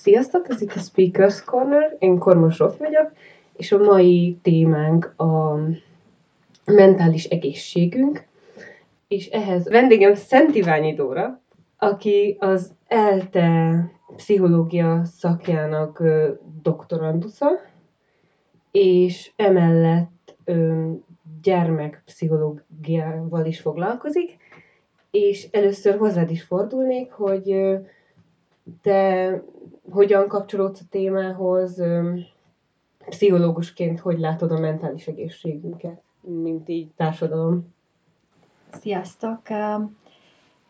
Sziasztok, ez itt a Speakers Corner, én Kormos Róf vagyok, és a mai témánk a mentális egészségünk, és ehhez vendégem Szentiványi Dóra, aki az ELTE pszichológia szakjának doktorandusza, és emellett gyermekpszichológiával is foglalkozik, és először hozzád is fordulnék, hogy te hogyan kapcsolódsz a témához, pszichológusként hogy látod a mentális egészségünket, mint így társadalom? Sziasztok!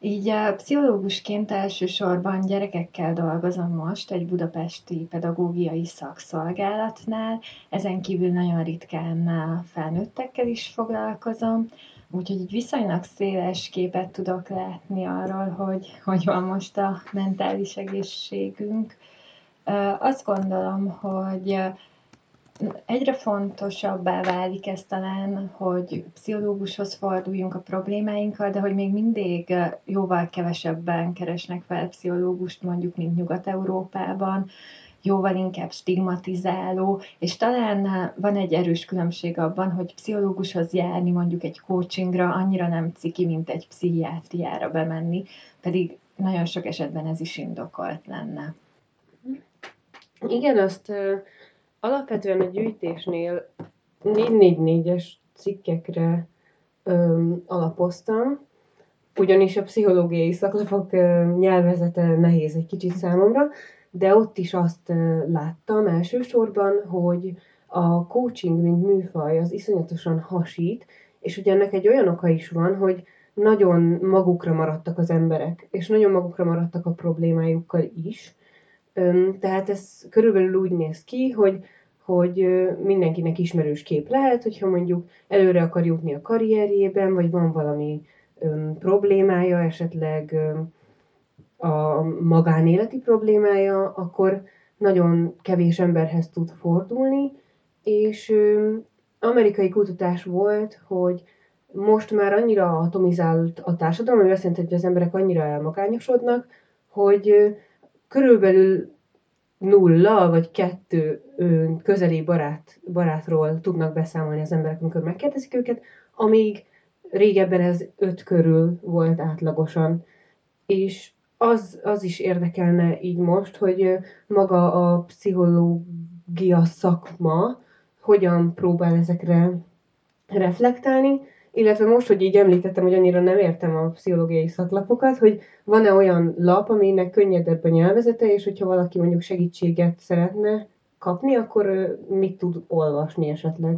Így pszichológusként elsősorban gyerekekkel dolgozom most egy budapesti pedagógiai szakszolgálatnál, ezen kívül nagyon ritkán felnőttekkel is foglalkozom, úgyhogy viszonylag széles képet tudok látni arról, hogy van most a mentális egészségünk. Azt gondolom, hogy egyre fontosabbá válik ez talán, hogy pszichológushoz forduljunk a problémáinkkal, de hogy még mindig jóval kevesebben keresnek fel pszichológust, mondjuk, mint Nyugat-Európában, jóval inkább stigmatizáló, és talán van egy erős különbség abban, hogy pszichológushoz járni, mondjuk egy coachingra annyira nem ciki, mint egy pszichiátriára bemenni, pedig nagyon sok esetben ez is indokolt lenne. Igen, azt alapvetően a gyűjtésnél 444-es cikkekre alapoztam, ugyanis a pszichológiai szaklapok nyelvezete nehéz egy kicsit számomra, de ott is azt láttam elsősorban, hogy a coaching, mint műfaj, az iszonyatosan hasít, és ugye ennek egy olyan oka is van, hogy nagyon magukra maradtak az emberek, és nagyon magukra maradtak a problémájukkal is. Tehát ez körülbelül úgy néz ki, hogy mindenkinek ismerős kép lehet, hogyha mondjuk előre akar jutni a karrierjében, vagy van valami problémája, esetleg a magánéleti problémája, akkor nagyon kevés emberhez tud fordulni, és amerikai kutatás volt, hogy most már annyira atomizált a társadalom, ami azt jelenti, hogy az emberek annyira elmagányosodnak, hogy körülbelül 0 vagy 2 közeli barátról tudnak beszámolni az emberek, amikor megkérdezik őket, amíg régebben ez 5 körül volt átlagosan. És az is érdekelne így most, hogy maga a pszichológia szakma hogyan próbál ezekre reflektálni, illetve most, hogy így említettem, hogy annyira nem értem a pszichológiai szaklapokat, hogy van-e olyan lap, aminek könnyedebb a nyelvezete, és hogyha valaki mondjuk segítséget szeretne kapni, akkor mit tud olvasni esetleg?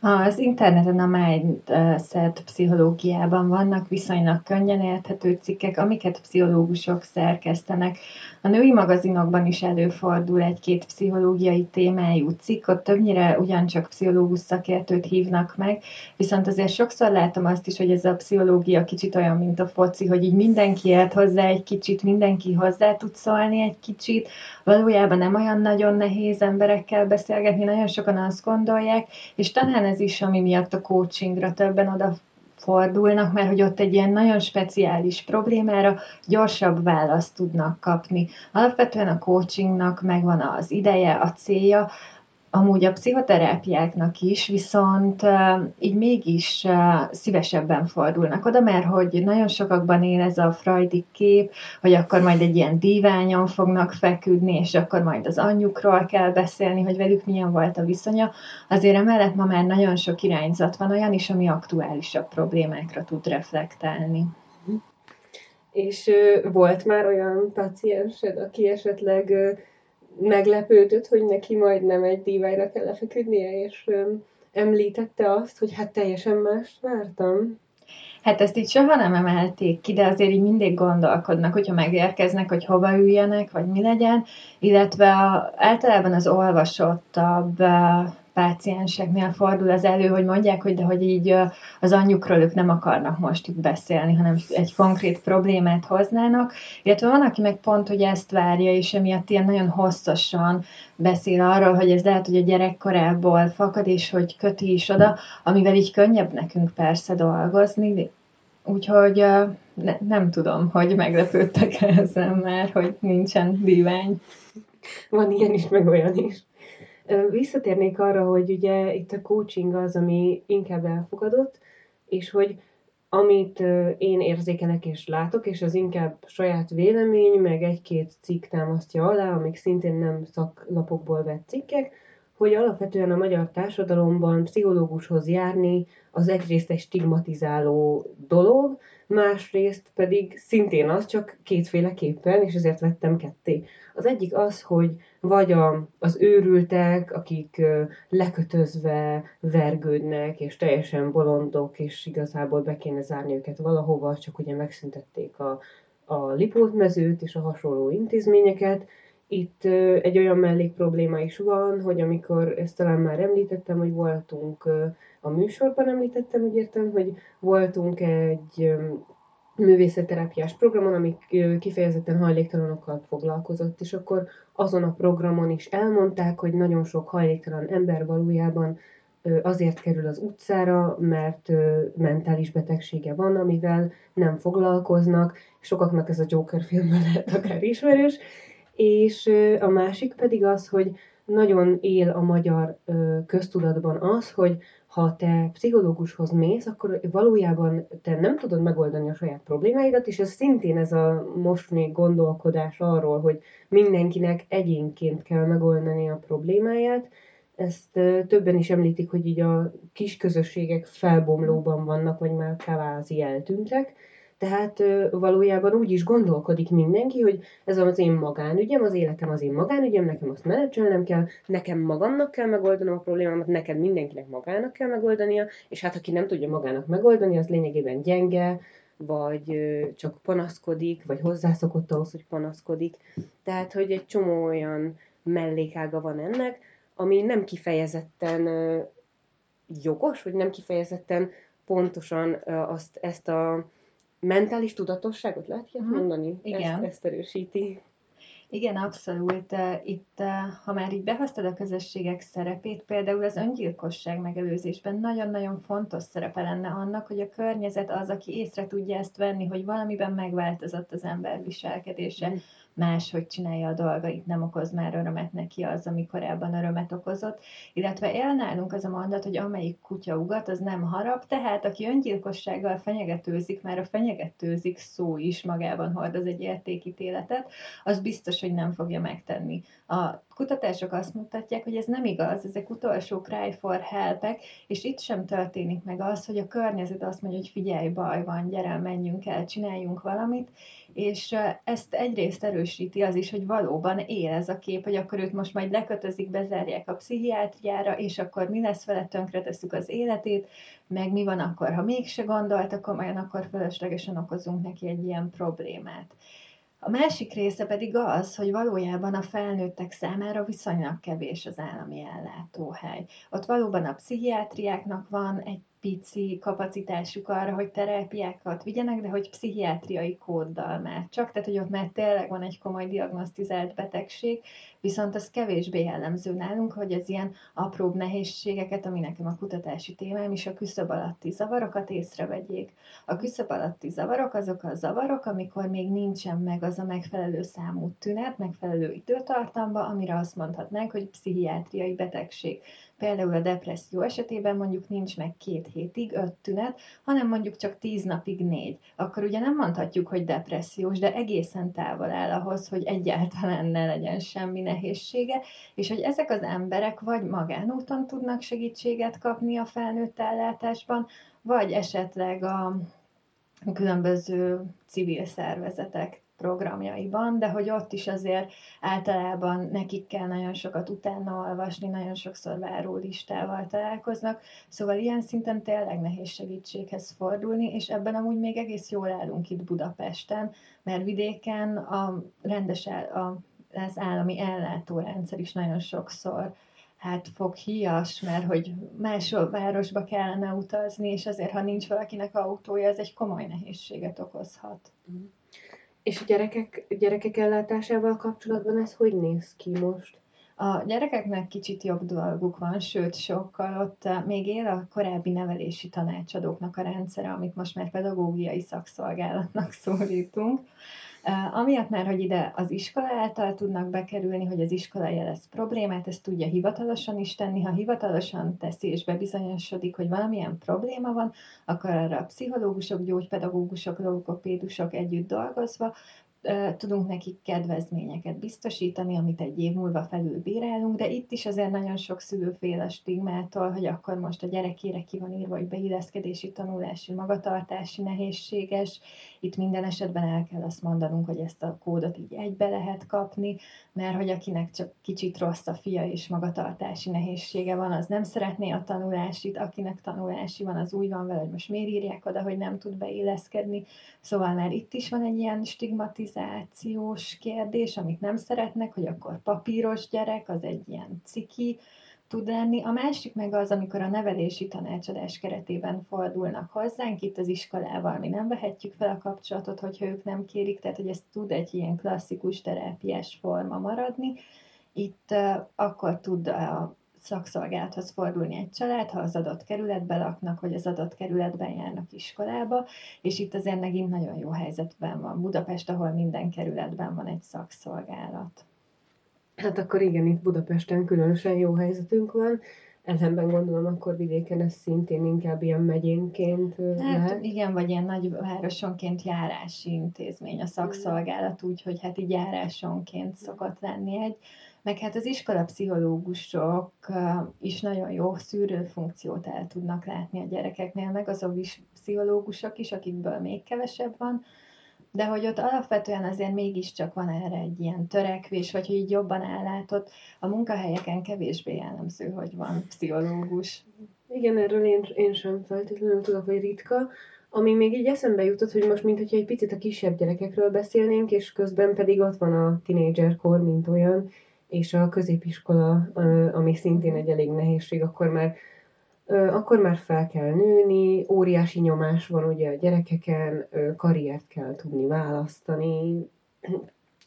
Az interneten a mindset pszichológiában vannak viszonylag könnyen érthető cikkek, amiket pszichológusok szerkesztenek. A női magazinokban is előfordul egy-két pszichológiai témájú cikk, ott többnyire ugyancsak pszichológus szakértőt hívnak meg, viszont azért sokszor látom azt is, hogy ez a pszichológia kicsit olyan, mint a foci, hogy így mindenki ért hozzá egy kicsit, mindenki hozzá tud szólni egy kicsit, valójában nem olyan nagyon nehéz emberekkel beszélgetni, nagyon sokan azt gondolják, és talán ez is, ami miatt a coachingra többen odafordulnak, mert hogy ott egy ilyen nagyon speciális problémára gyorsabb választ tudnak kapni. Alapvetően a coachingnak megvan az ideje, a célja, amúgy a pszichoterápiáknak is, viszont így mégis szívesebben fordulnak oda, mert hogy nagyon sokakban él ez a freudi kép, hogy akkor majd egy ilyen díványon fognak feküdni, és akkor majd az anyjukról kell beszélni, hogy velük milyen volt a viszonya. Azért emellett ma már nagyon sok irányzat van olyan is, ami aktuálisabb problémákra tud reflektálni. És volt már olyan paciensed, aki esetleg meglepődött, hogy neki majdnem egy díványra kell lefeküdnie, és említette azt, hogy hát teljesen mást vártam. Hát ezt így soha nem emelték ki, de azért így mindig gondolkodnak, hogyha megérkeznek, hogy hova üljenek, vagy mi legyen, illetve általában az olvasottabb pácienseknél fordul az elő, hogy mondják, hogy de hogy így az anyjukról ők nem akarnak most itt beszélni, hanem egy konkrét problémát hoznának. Illetve van, aki meg pont, hogy ezt várja, és emiatt ilyen nagyon hosszasan beszél arról, hogy ez lehet, hogy a gyerekkorából fakad, és hogy köti is oda, amivel így könnyebb nekünk persze dolgozni. Úgyhogy nem tudom, hogy meglepődtek ezen már, hogy nincsen divány. Van ilyen is, meg olyan is. Visszatérnék arra, hogy ugye itt a coaching az, ami inkább elfogadott, és hogy amit én érzékelek és látok, és az inkább saját vélemény, meg egy-két cikk támasztja alá, amik szintén nem szaklapokból vett cikkek, hogy alapvetően a magyar társadalomban pszichológushoz járni az egyrészt egy stigmatizáló dolog, másrészt pedig szintén az, csak kétféleképpen, és ezért vettem ketté. Az egyik az, hogy vagy az őrültek, akik lekötözve vergődnek, és teljesen bolondok, és igazából be kéne zárni őket valahova, csak ugye megszüntették a Lipótmezőt és a hasonló intézményeket. Itt egy olyan mellékprobléma is van, hogy amikor, ezt talán már említettem, hogy voltunk a műsorban, említettem, úgy értem, hogy voltunk egy művészetterápiás programon, ami kifejezetten hajléktalanokkal foglalkozott, és akkor azon a programon is elmondták, hogy nagyon sok hajléktalan ember valójában azért kerül az utcára, mert mentális betegsége van, amivel nem foglalkoznak. Sokaknak ez a Joker filmben lehet akár ismerős. És a másik pedig az, hogy nagyon él a magyar köztudatban az, hogy ha te pszichológushoz mész, akkor valójában te nem tudod megoldani a saját problémáidat, és ez szintén ez a mostani gondolkodás arról, hogy mindenkinek egyénként kell megoldani a problémáját. Ezt többen is említik, hogy így a kis közösségek felbomlóban vannak, vagy már kvázi eltűntek. Tehát valójában úgy is gondolkodik mindenki, hogy ez az én magánügyem, az életem az én magánügyem, nekem azt menedzselnem kell, nekem magamnak kell megoldanom a problémámat, nekem mindenkinek magának kell megoldania, és hát aki nem tudja magának megoldani, az lényegében gyenge, vagy csak panaszkodik, vagy hozzászokott ahhoz, hogy panaszkodik. Tehát, hogy egy csomó olyan mellékága van ennek, ami nem kifejezetten jogos, vagy nem kifejezetten pontosan ezt a mentális tudatosságot lehet ilyet mondani? Igen. Ezt erősíti. Igen, abszolút. Itt, ha már így behoztad a közösségek szerepét, például az öngyilkosság megelőzésben nagyon-nagyon fontos szerepe lenne annak, hogy a környezet az, aki észre tudja ezt venni, hogy valamiben megváltozott az ember viselkedése, máshogy csinálja a dolgait, nem okoz már örömet neki az, ami korábban örömet okozott. Illetve él nálunk az a mondat, hogy amelyik kutya ugat, az nem harap, tehát aki öngyilkossággal fenyegetőzik, már a fenyegetőzik szó is magában hordoz egy értékítéletet, az biztos, hogy nem fogja megtenni. A kutatások azt mutatják, hogy ez nem igaz, ezek utolsó cry for help-ek, és itt sem történik meg az, hogy a környezet azt mondja, hogy figyelj, baj van, gyere, menjünk el, csináljunk valamit, és ezt egyrészt erősíti az is, hogy valóban él ez a kép, hogy akkor őt most majd lekötözik, bezárják a pszichiátriára, és akkor mi lesz vele, tönkretesszük az életét, meg mi van akkor, ha mégse gondoltak komolyan, akkor fölöslegesen okozunk neki egy ilyen problémát. A másik része pedig az, hogy valójában a felnőttek számára viszonylag kevés az állami ellátóhely. Ott valóban a pszichiátriáknak van egy pici kapacitásuk arra, hogy terápiákat vigyenek, de hogy pszichiátriai kóddal már csak, tehát hogy ott már tényleg van egy komoly diagnosztizált betegség, viszont az kevésbé jellemző nálunk, hogy az ilyen apróbb nehézségeket, ami nekem a kutatási témám is, a küszöb alatti zavarokat észrevegyék. A küszöb alatti zavarok azok a zavarok, amikor még nincsen meg az a megfelelő számú tünet, megfelelő időtartamba, amire azt mondhatnánk, hogy pszichiátriai betegség. Például a depresszió esetében mondjuk nincs meg 2 hétig 5 tünet, hanem mondjuk csak 10 napig 4. Akkor ugye nem mondhatjuk, hogy depressziós, de egészen távol áll ahhoz, hogy egyáltalán ne legyen semmi nehézsége, és hogy ezek az emberek vagy magánúton tudnak segítséget kapni a felnőtt ellátásban, vagy esetleg a különböző civil szervezetek programjaiban, de hogy ott is azért általában nekik kell nagyon sokat utána olvasni, nagyon sokszor várólistával találkoznak, szóval ilyen szinten tényleg nehéz segítséghez fordulni, és ebben amúgy még egész jól állunk itt Budapesten, mert vidéken az állami ellátórendszer is nagyon sokszor foghíjas, mert hogy más városba kellene utazni, és azért, ha nincs valakinek autója, ez egy komoly nehézséget okozhat. És a gyerekek ellátásával kapcsolatban ez hogy néz ki most? A gyerekeknek kicsit jobb dolguk van, sőt sokkal ott még él a korábbi nevelési tanácsadóknak a rendszere, amit most már pedagógiai szakszolgálatnak szólítunk. Amiatt már, hogy ide az iskola által tudnak bekerülni, hogy az iskola jelez problémát, ezt tudja hivatalosan is tenni. Ha hivatalosan teszi és bebizonyosodik, hogy valamilyen probléma van, akkor arra a pszichológusok, gyógypedagógusok, logopédusok együtt dolgozva tudunk nekik kedvezményeket biztosítani, amit egy év múlva felülbírálunk, de itt is azért nagyon sok szülő fél a stigmától, hogy akkor most a gyerekére ki van írva, hogy beilleszkedési, tanulási, magatartási nehézséges. Itt minden esetben el kell azt mondanunk, hogy ezt a kódot így egybe lehet kapni, mert hogy akinek csak kicsit rossz a fia és magatartási nehézsége van, az nem szeretné a tanulásit, akinek tanulási van, az úgy van vele, hogy most miért írják oda, hogy nem tud beilleszkedni. Szóval már itt is van egy ilyen stigmatizációs kérdés, amit nem szeretnek, hogy akkor papíros gyerek, az egy ilyen ciki tud lenni. A másik meg az, amikor a nevelési tanácsadás keretében fordulnak hozzánk, itt az iskolával mi nem vehetjük fel a kapcsolatot, hogyha ők nem kérik, tehát hogy ez tud egy ilyen klasszikus terápiás forma maradni. Itt akkor tud a szakszolgálathoz fordulni egy család, ha az adott kerületben laknak, vagy az adott kerületben járnak iskolába, és itt azért megint nagyon jó helyzetben van Budapest, ahol minden kerületben van egy szakszolgálat. Hát akkor igen, itt Budapesten különösen jó helyzetünk van, ellenben gondolom akkor vidéken ez szintén inkább ilyen megyénként lehet. Hát igen, vagy ilyen nagyvárosonként járási intézmény a szakszolgálat, úgyhogy hát így járásonként szokott lenni egy. Meg hát az iskolapszichológusok is nagyon jó szűrőfunkciót el tudnak látni a gyerekeknél, meg az óvis pszichológusok is, akikből még kevesebb van, de hogy ott alapvetően azért mégiscsak van erre egy ilyen törekvés, vagy hogy így jobban ellátott, a munkahelyeken kevésbé jellemző, hogy van pszichológus. Igen, erről én sem feltétlenül tudok, hogy ritka. Ami még így eszembe jutott, hogy most mintha egy picit a kisebb gyerekekről beszélnénk, és közben pedig ott van a tínédzserkor, mint olyan, és a középiskola, ami szintén egy elég nehézség, akkor már fel kell nőni, óriási nyomás van ugye a gyerekeken, karriert kell tudni választani.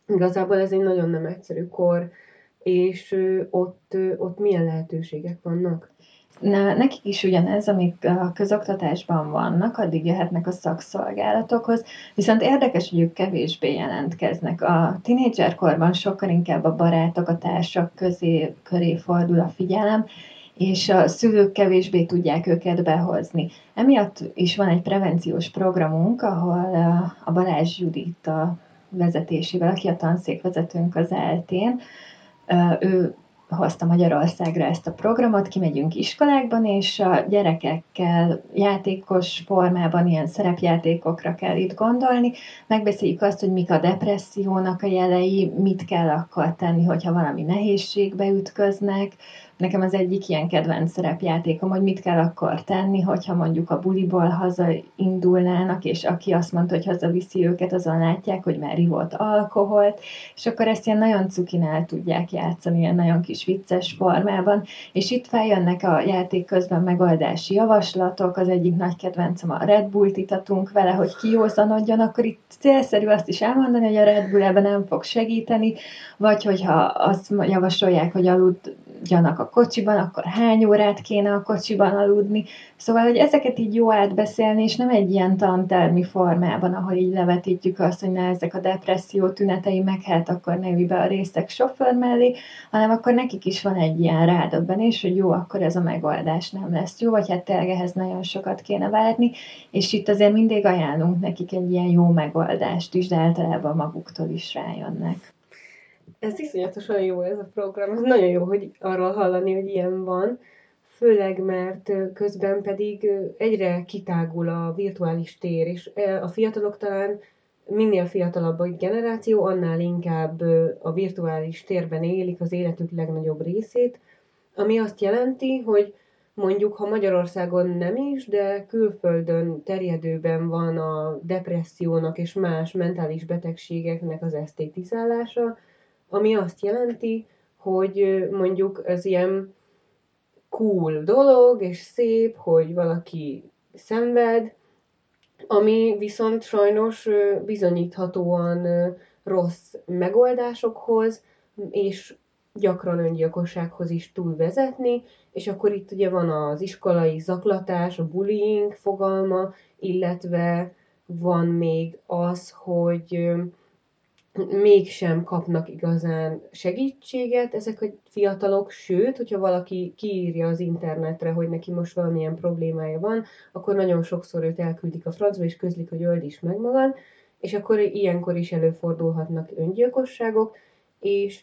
Igazából ez egy nagyon nem egyszerű kor, és ott milyen lehetőségek vannak? Nekik is ugyanez, amik a közoktatásban vannak, addig jöhetnek a szakszolgálatokhoz, viszont érdekes, hogy ők kevésbé jelentkeznek. A tínédzserkorban sokkal inkább a barátok, a társak köré fordul a figyelem, és a szülők kevésbé tudják őket behozni. Emiatt is van egy prevenciós programunk, ahol a Balázs Judit a vezetésével, aki a tanszékvezetőnk az ELTE-n, ő hozta Magyarországra ezt a programot, kimegyünk iskolákban, és a gyerekekkel játékos formában, ilyen szerepjátékokra kell itt gondolni. Megbeszéljük azt, hogy mik a depressziónak a jelei, mit kell akkor tenni, hogyha valami nehézségbe ütköznek. Nekem az egyik ilyen kedvenc szerepjátékom, hogy mit kell akkor tenni, hogyha mondjuk a buliból hazaindulnának, és aki azt mondta, hogy hazaviszi őket, azon látják, hogy már ivott alkoholt, és akkor ezt ilyen nagyon cukinál tudják játszani, ilyen nagyon kis vicces formában, és itt feljönnek a játék közben megoldási javaslatok, az egyik nagy kedvencem a Red Bullt itatunk vele, hogy kiózanodjon, akkor itt célszerű azt is elmondani, hogy a Red Bull ebben nem fog segíteni, vagy hogyha azt javasolják, hogy aludjanak a kocsiban, akkor hány órát kéne a kocsiban aludni. Szóval, hogy ezeket így jó átbeszélni, és nem egy ilyen tantermi formában, ahol így levetítjük azt, hogy na ezek a depresszió tünetei, meg hát akkor ne ülj be a részeg sofőr mellé, hanem akkor nekik is van egy ilyen rádöbbenés, hogy jó, akkor ez a megoldás nem lesz jó, vagy hát tényleg ehhez nagyon sokat kéne várni, és itt azért mindig ajánlunk nekik egy ilyen jó megoldást is, de általában maguktól is rájönnek. Ez iszonyatosan jó ez a program, ez nagyon jó, hogy arról hallani, hogy ilyen van, főleg mert közben pedig egyre kitágul a virtuális tér, és a fiatalok talán minél fiatalabb a generáció, annál inkább a virtuális térben élik az életük legnagyobb részét, ami azt jelenti, hogy mondjuk, ha Magyarországon nem is, de külföldön terjedőben van a depressziónak és más mentális betegségeknek az esztétizálása, ami azt jelenti, hogy mondjuk ez ilyen cool dolog, és szép, hogy valaki szenved, ami viszont sajnos bizonyíthatóan rossz megoldásokhoz, és gyakran öngyilkossághoz is tud vezetni, és akkor itt ugye van az iskolai zaklatás, a bullying fogalma, illetve van még az, hogy mégsem kapnak igazán segítséget ezek a fiatalok, sőt, hogyha valaki kiírja az internetre, hogy neki most valamilyen problémája van, akkor nagyon sokszor őt elküldik a francba, és közlik, hogy öld is meg magad, és akkor ilyenkor is előfordulhatnak öngyilkosságok, és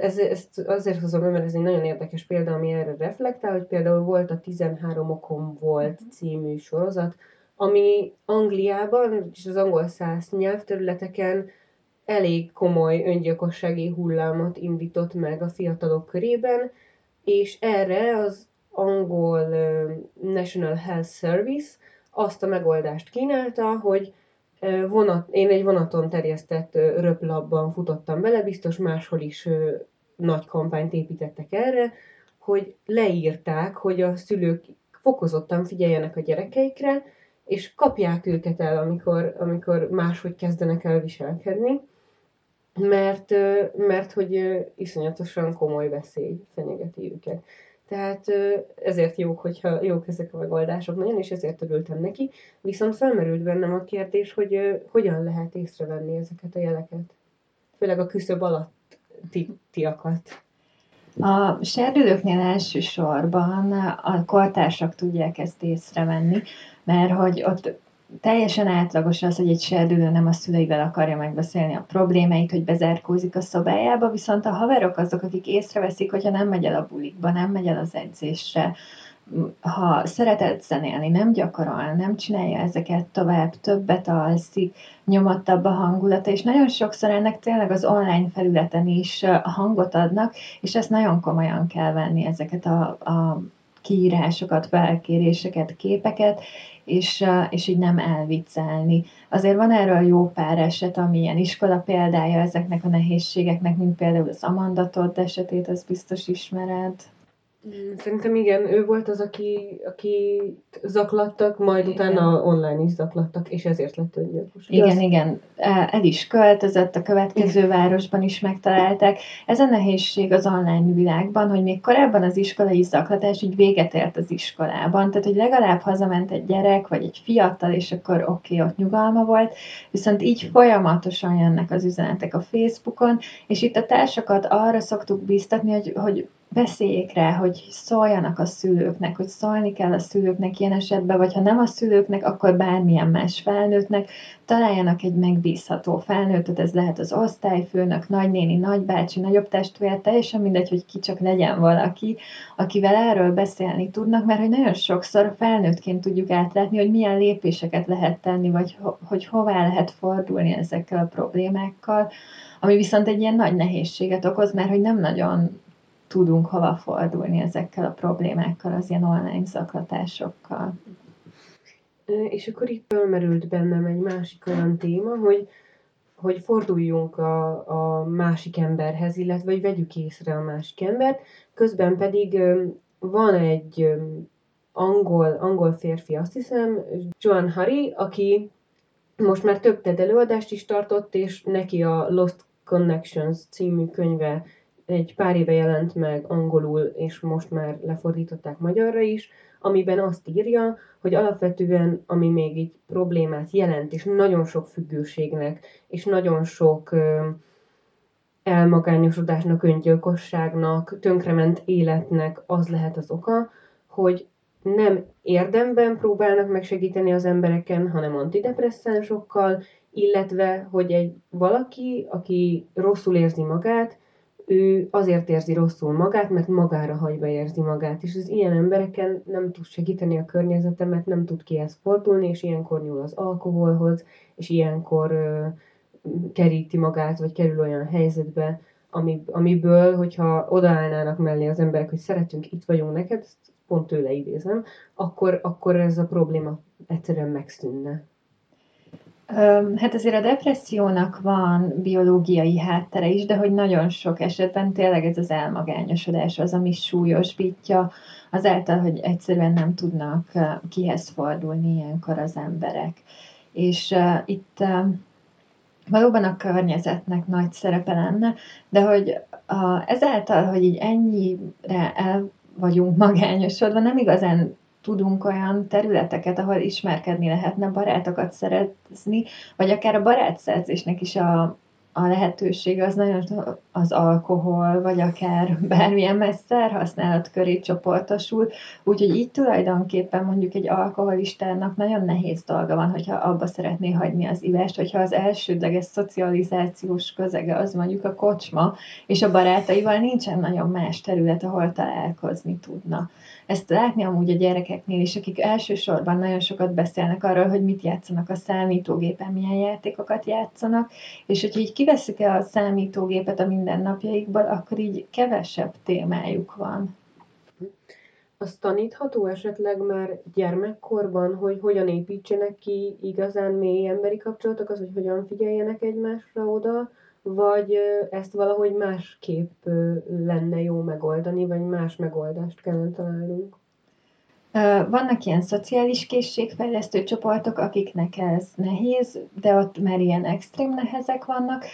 ezt azért hozom, mert ez egy nagyon érdekes példa, ami erre reflektál, hogy például volt a 13 okom volt című sorozat, ami Angliában és az angol száz nyelvterületeken elég komoly öngyilkossági hullámot indított meg a fiatalok körében, és erre az angol National Health Service azt a megoldást kínálta, hogy én egy vonaton terjesztett röplapban futottam bele, biztos máshol is nagy kampányt építettek erre, hogy leírták, hogy a szülők fokozottan figyeljenek a gyerekeikre, és kapják őket el, amikor máshogy kezdenek el viselkedni, mert hogy iszonyatosan komoly veszély fenyegeti őket. Tehát ezért jók ezek a megoldások nagyon, és ezért örültem neki, viszont felmerült bennem a kérdés, hogy hogyan lehet észrevenni ezeket a jeleket, főleg a küszöb alattiakat. A serdülőknél elsősorban a kortársak tudják ezt észrevenni, mert hogy ott teljesen átlagos az, hogy egy serdülő nem a szüleivel akarja megbeszélni a problémáit, hogy bezárkózik a szobájába, viszont a haverok azok, akik észreveszik, hogyha nem megy el a bulikba, nem megy el az edzésre, ha szeretett zenélni, nem gyakorol, nem csinálja ezeket tovább, többet alszik, nyomottabb a hangulata, és nagyon sokszor ennek tényleg az online felületen is hangot adnak, és ezt nagyon komolyan kell venni, ezeket a kiírásokat, felkéréseket, képeket, és így nem elviccelni. Azért van erről jó pár eset, ami ilyen iskola példája ezeknek a nehézségeknek, mint például az Amanda Todd esetét, az biztos ismered. Szerintem igen, ő volt az, aki zaklattak, majd igen. Utána online is zaklattak, és ezért lett öngyilkos. Igen. El is költözött, a következő városban is megtalálták. Ez a nehézség az online világban, hogy még korábban az iskolai zaklatás így véget ért az iskolában, tehát hogy legalább hazament egy gyerek, vagy egy fiatal, és akkor ott nyugalma volt, viszont így folyamatosan jönnek az üzenetek a Facebookon, és itt a társakat arra szoktuk bíztatni, hogy beszéljék rá, hogy szóljanak a szülőknek, hogy szólni kell a szülőknek ilyen esetben, vagy ha nem a szülőknek, akkor bármilyen más felnőttnek, találjanak egy megbízható felnőttet, ez lehet az osztályfőnök, nagynéni, nagybácsi, nagyobb testvér, teljesen mindegy, hogy ki, csak legyen valaki, akivel erről beszélni tudnak, mert hogy nagyon sokszor felnőttként tudjuk átlátni, hogy milyen lépéseket lehet tenni, vagy hogy hová lehet fordulni ezekkel a problémákkal, ami viszont egy ilyen nagy nehézséget okoz, mert hogy nem nagyon tudunk hova fordulni ezekkel a problémákkal, az ilyen online zaklatásokkal. És akkor itt felmerült bennem egy másik olyan téma, hogy forduljunk a másik emberhez, illetve hogy vegyük észre a másik embert, közben pedig van egy angol férfi, azt hiszem, John Hari, aki most már több TED előadást is tartott, és neki a Lost Connections című könyve egy pár éve jelent meg angolul, és most már lefordították magyarra is, amiben azt írja, hogy alapvetően, ami még így problémát jelent, és nagyon sok függőségnek, és nagyon sok elmagányosodásnak, öngyilkosságnak, tönkrement életnek az lehet az oka, hogy nem érdemben próbálnak megsegíteni az embereken, hanem antidepresszánsokkal, illetve, hogy valaki, aki rosszul érzi magát, ő azért érzi rosszul magát, mert magára hagyva érzi magát, és az ilyen embereken nem tud segíteni a környezetemet, nem tud kihez fordulni, és ilyenkor nyúl az alkoholhoz, és ilyenkor keríti magát, vagy kerül olyan helyzetbe, amiből, hogyha odaállnának mellé az emberek, hogy szeretünk, itt vagyunk neked, ezt pont tőle idézem, akkor ez a probléma egyszerűen megszűnne. Hát azért a depressziónak van biológiai háttere is, de hogy nagyon sok esetben tényleg ez az elmagányosodás az, ami súlyosbítja, azáltal, hogy egyszerűen nem tudnak kihez fordulni ilyenkor az emberek. És itt valóban a környezetnek nagy szerepe lenne, de hogy ezáltal, hogy így ennyire el vagyunk magányosodva, nem igazán tudunk olyan területeket, ahol ismerkedni lehetne, barátokat szerezni, vagy akár a barátszerzésnek is a a lehetőség az nagyon az alkohol, vagy akár bármilyen más szerhasználat köré csoportosul, úgyhogy így tulajdonképpen mondjuk egy alkoholistának nagyon nehéz dolga van, hogyha abba szeretné hagyni az ivást, hogyha az elsődleges szocializációs közege az mondjuk a kocsma, és a barátaival nincsen nagyon más terület, ahol találkozni tudna. Ezt látni amúgy a gyerekeknél is, akik elsősorban nagyon sokat beszélnek arról, hogy mit játszanak a számítógépen, milyen játékokat játszanak, és hogyha így kiveszik el a számítógépet a mindennapjaikból, akkor így kevesebb témájuk van. Azt tanítható esetleg már gyermekkorban, hogy hogyan építsenek ki igazán mély emberi kapcsolatokat, hogy hogyan figyeljenek egymásra oda, vagy ezt valahogy másképp lenne jó megoldani, vagy más megoldást kellene találnunk? Vannak ilyen szociális készségfejlesztő csoportok, akiknek ez nehéz, de ott már ilyen extrém nehezek vannak.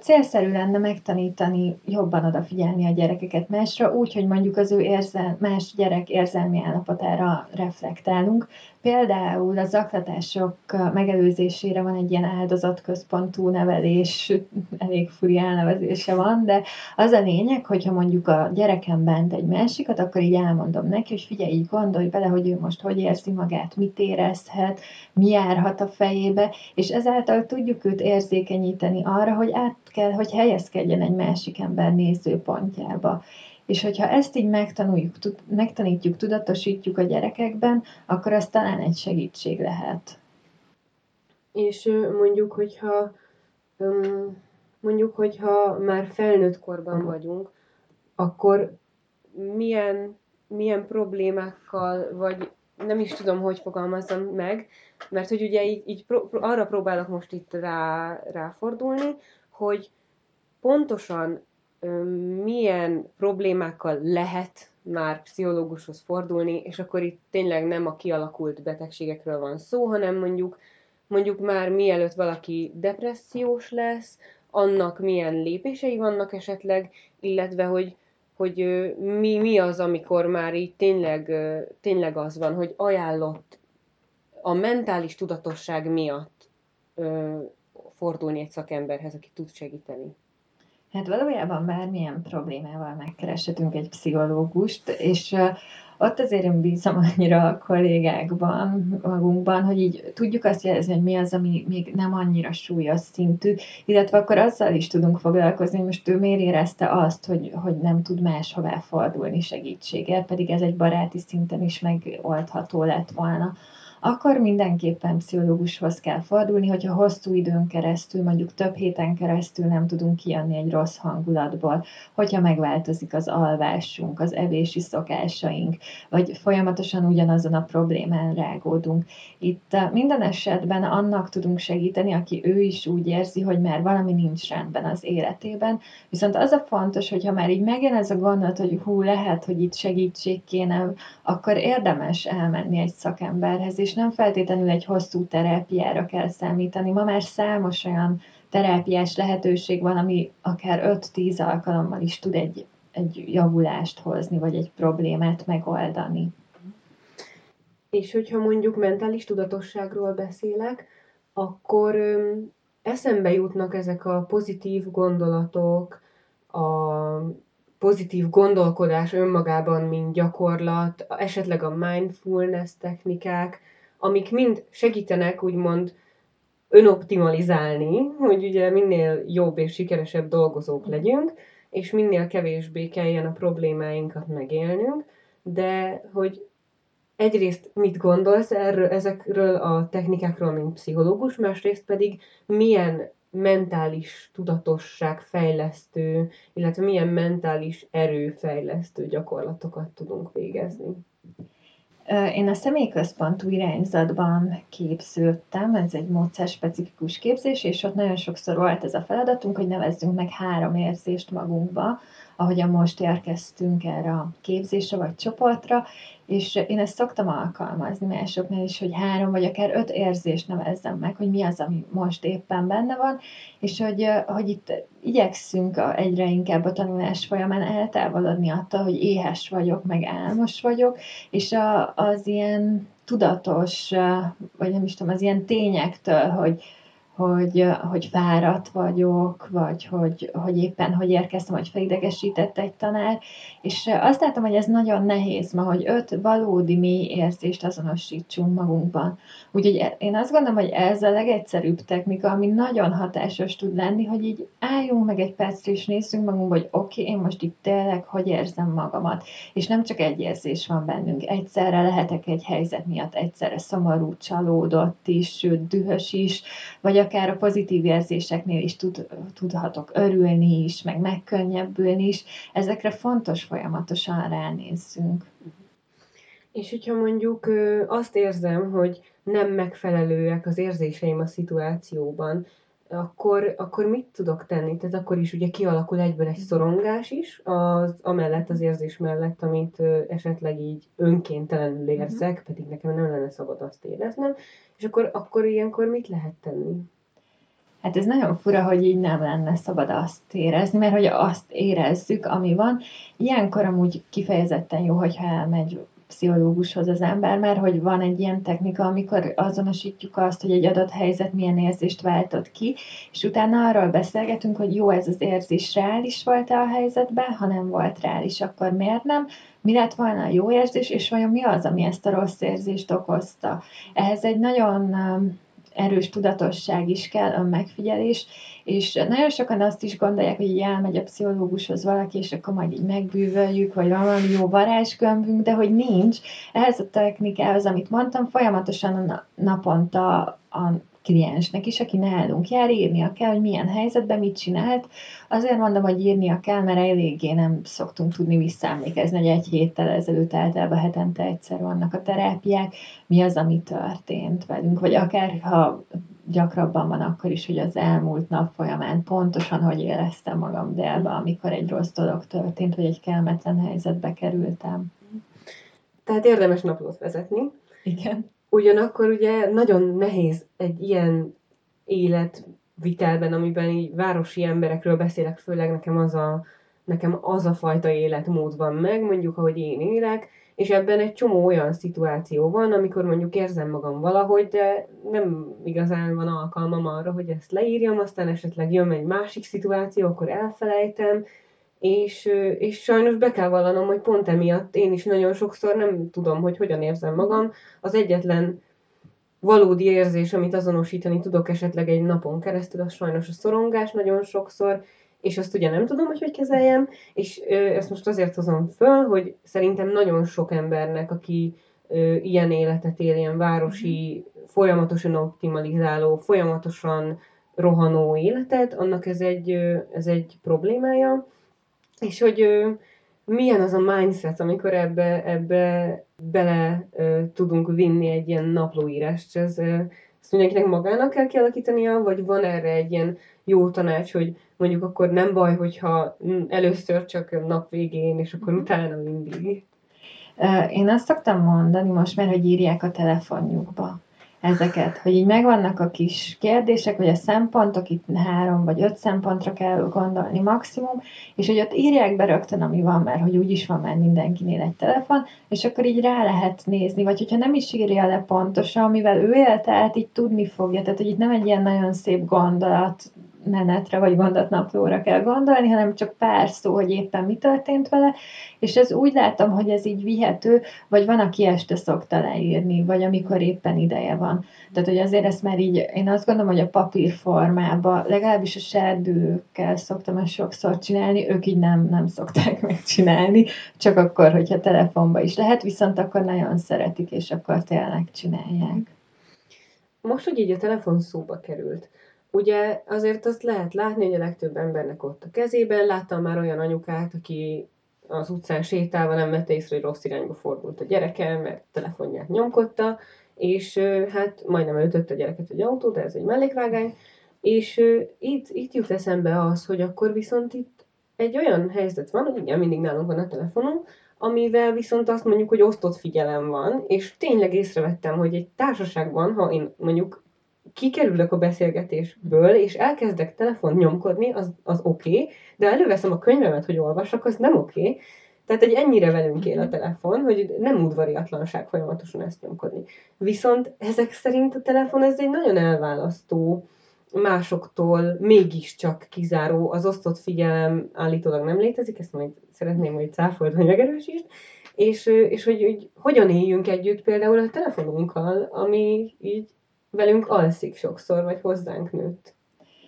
Célszerű lenne megtanítani, jobban odafigyelni a gyerekeket másra, úgy, hogy mondjuk az ő más gyerek érzelmi állapotára reflektálunk. Például az zaklatások megelőzésére van egy ilyen áldozatközpontú nevelés, elég furi elnevezése van, de az a lényeg, hogyha mondjuk a gyerekem bánt egy másikat, akkor így elmondom neki, hogy figyelj, így gondolj bele, hogy ő most hogy érzi magát, mit érezhet, mi járhat a fejébe, és ezáltal tudjuk őt érzékenyíteni arra, hogy át kell, hogy helyezkedjen egy másik ember nézőpontjába. És hogyha ezt így megtanítjuk, tudatosítjuk a gyerekekben, akkor az talán egy segítség lehet. És mondjuk, hogyha már felnőtt korban vagyunk, akkor milyen problémákkal, vagy nem is tudom, hogy fogalmazzam meg, mert hogy ugye így arra próbálok most itt ráfordulni, hogy pontosan milyen problémákkal lehet már pszichológushoz fordulni, és akkor itt tényleg nem a kialakult betegségekről van szó, hanem mondjuk már mielőtt valaki depressziós lesz, annak milyen lépései vannak esetleg, illetve hogy mi az, amikor már így tényleg az van, hogy ajánlott a mentális tudatosság miatt fordulni egy szakemberhez, aki tud segíteni. Hát valójában bármilyen problémával megkereshetünk egy pszichológust, és ott azért én bízom annyira a kollégákban, magunkban, hogy így tudjuk azt jelezni, hogy mi az, ami még nem annyira súlyos szintű, illetve akkor azzal is tudunk foglalkozni, hogy most ő miért érezte azt, hogy nem tud máshová fordulni segítséggel, pedig ez egy baráti szinten is megoldható lett volna. Akkor mindenképpen pszichológushoz kell fordulni, hogyha hosszú időn keresztül, mondjuk több héten keresztül nem tudunk kijönni egy rossz hangulatból, hogyha megváltozik az alvásunk, az evési szokásaink, vagy folyamatosan ugyanazon a problémán rágódunk. Itt minden esetben annak tudunk segíteni, aki ő is úgy érzi, hogy már valami nincs rendben az életében, viszont az a fontos, hogyha már így megjön ez a gondolat, hogy lehet, hogy itt segítség kéne, akkor érdemes elmenni egy szakemberhez, és nem feltétlenül egy hosszú terápiára kell számítani. Ma már számos olyan terápiás lehetőség van, ami akár 5-10 alkalommal is tud egy javulást hozni, vagy egy problémát megoldani. És hogyha mondjuk mentális tudatosságról beszélek, akkor eszembe jutnak ezek a pozitív gondolatok, a pozitív gondolkodás önmagában, mint gyakorlat, esetleg a mindfulness technikák, amik mind segítenek úgymond önoptimalizálni, hogy ugye minél jobb és sikeresebb dolgozók legyünk, és minél kevésbé kelljen a problémáinkat megélnünk, de hogy egyrészt mit gondolsz ezekről a technikákról, mint pszichológus, másrészt pedig milyen mentális tudatosság fejlesztő, illetve milyen mentális erőfejlesztő gyakorlatokat tudunk végezni. Én a személyközpontú irányzatban képződtem, ez egy módszerspecifikus képzés, és ott nagyon sokszor volt ez a feladatunk, hogy nevezzünk meg 3 érzést magunkba, ahogyan most érkeztünk erre a képzésre vagy csoportra, és én ezt szoktam alkalmazni másoknál is, hogy 3 vagy akár 5 érzést nevezzem meg, hogy mi az, ami most éppen benne van, és hogy itt igyekszünk egyre inkább a tanulás folyamán eltávolodni attól, hogy éhes vagyok, meg álmos vagyok, és az ilyen tudatos, vagy nem is tudom, az ilyen tényektől, hogy hogy fáradt vagyok, vagy hogy éppen hogy érkeztem, hogy felidegesített egy tanár, és azt látom, hogy ez nagyon nehéz ma, hogy 5 valódi mély érzést azonosítsunk magunkban. Úgyhogy én azt gondolom, hogy ez a legegyszerűbb technika, ami nagyon hatásos tud lenni, hogy így álljunk meg egy percre, és nézzünk magunkba, hogy oké, én most itt tényleg hogy érzem magamat. És nem csak egy érzés van bennünk, egyszerre lehetek egy helyzet miatt, egyszerre szomorú, csalódott is, sőt, dühös is, vagy akár a pozitív érzéseknél is tudhatok örülni is, meg megkönnyebbülni is. Ezekre fontos folyamatosan ránézzünk. És hogyha mondjuk azt érzem, hogy nem megfelelőek az érzéseim a szituációban, akkor mit tudok tenni? Tehát akkor is ugye kialakul egyből egy szorongás is, amellett az érzés mellett, amit esetleg így önkéntelenül érzek, pedig nekem nem lenne szabad azt éreznem, és akkor ilyenkor mit lehet tenni? Hát ez nagyon fura, hogy így nem lenne szabad azt érezni, mert hogy azt érezzük, ami van. Ilyenkor amúgy kifejezetten jó, hogyha elmegy pszichológushoz az ember, mert hogy van egy ilyen technika, amikor azonosítjuk azt, hogy egy adott helyzet milyen érzést váltott ki, és utána arról beszélgetünk, hogy jó, ez az érzés reális volt-e a helyzetben, ha nem volt reális, akkor miért nem? Mi lett volna a jó érzés, és vajon mi az, ami ezt a rossz érzést okozta? Ehhez egy nagyon erős tudatosság is kell, önmegfigyelés, és nagyon sokan azt is gondolják, hogy így elmegy a pszichológushoz valaki, és akkor majd így megbűvöljük, vagy valami jó varázsgömbünk, de hogy nincs. Ehhez a technikához, amit mondtam, folyamatosan a naponta a kliensnek is, aki nálunk jár, írnia kell, hogy milyen helyzetben mit csinált. Azért mondom, hogy írnia kell, mert eléggé nem szoktunk tudni visszaemlékezni, hogy egy héttel ezelőtt általában hetente egyszer vannak a terápiák, mi az, ami történt velünk, vagy akár ha gyakrabban van akkor is, hogy az elmúlt nap folyamán pontosan, hogy éreztem magam délbe, amikor egy rossz dolog történt, vagy egy kellemetlen helyzetbe kerültem. Tehát érdemes naplót vezetni. Igen. Ugyanakkor ugye nagyon nehéz egy ilyen életvitelben, amiben így városi emberekről beszélek, főleg nekem az a fajta életmód van meg, mondjuk, ahogy én élek, és ebben egy csomó olyan szituáció van, amikor mondjuk érzem magam valahogy, de nem igazán van alkalmam arra, hogy ezt leírjam, aztán esetleg jön egy másik szituáció, akkor elfelejtem, és sajnos be kell vallanom, hogy pont emiatt én is nagyon sokszor nem tudom, hogy hogyan érzem magam. Az egyetlen valódi érzés, amit azonosítani tudok esetleg egy napon keresztül, az sajnos a szorongás nagyon sokszor, és azt ugye nem tudom, hogy kezeljem, és ezt most azért hozom föl, hogy szerintem nagyon sok embernek, aki ilyen életet él, ilyen városi, folyamatosan optimalizáló, folyamatosan rohanó életet, annak ez egy problémája, és hogy milyen az a mindset, amikor ebbe bele tudunk vinni egy ilyen naplóírást. Ezt mindenkinek magának kell kialakítania, vagy van erre egy ilyen jó tanács, hogy mondjuk akkor nem baj, hogyha először csak nap végén, és akkor utána mindig. Én azt szoktam mondani most már, hogy írják a telefonjukba ezeket, hogy így megvannak a kis kérdések, vagy a szempontok, itt 3 vagy 5 szempontra kell gondolni maximum, és hogy ott írják be rögtön, ami van, mert hogy úgyis van már mindenkinél egy telefon, és akkor így rá lehet nézni, vagy hogyha nem is írja le pontosan, mivel ő élte át, így tudni fogja, tehát hogy itt nem egy ilyen nagyon szép gondolatmenetre, vagy gondolatnaplóra kell gondolni, hanem csak pár szó, hogy éppen mi történt vele, és ez úgy látom, hogy ez így vihető, vagy van, aki este szokta leírni, vagy amikor éppen ideje van. Tehát, hogy azért ezt már így, én azt gondolom, hogy a papírformában, legalábbis a serdülőkkel szoktam ezt sokszor csinálni, ők így nem szokták megcsinálni, csak akkor, hogyha telefonba is lehet, viszont akkor nagyon szeretik, és akkor tényleg csinálják. Most, hogy így a telefon szóba került, ugye azért azt lehet látni, hogy a legtöbb embernek ott a kezében. Láttam már olyan anyukát, aki az utcán sétálva nem vette észre, hogy rossz irányba fordult a gyereke, mert telefonját nyomkodta, és hát majdnem elütött a gyereket egy autó, de ez egy mellékvágány. És itt jut eszembe az, hogy akkor viszont itt egy olyan helyzet van, hogy igen, mindig nálunk van a telefonunk, amivel viszont azt mondjuk, hogy osztott figyelem van, és tényleg észrevettem, hogy egy társaságban, ha én mondjuk kikerülök a beszélgetésből, és elkezdek telefont nyomkodni, az oké, de előveszem a könyvemet, hogy olvassak, az nem oké. Tehát egy ennyire velünk él a telefon, hogy nem udvariatlanság folyamatosan ezt nyomkodni. Viszont ezek szerint a telefon ez egy nagyon elválasztó másoktól mégiscsak kizáró, az osztott figyelem állítólag nem létezik, ezt majd szeretném, hogy cáfold, hogy megerősítsd, és hogy hogyan éljünk együtt például a telefonunkkal, ami így velünk alszik sokszor, vagy hozzánk nőtt.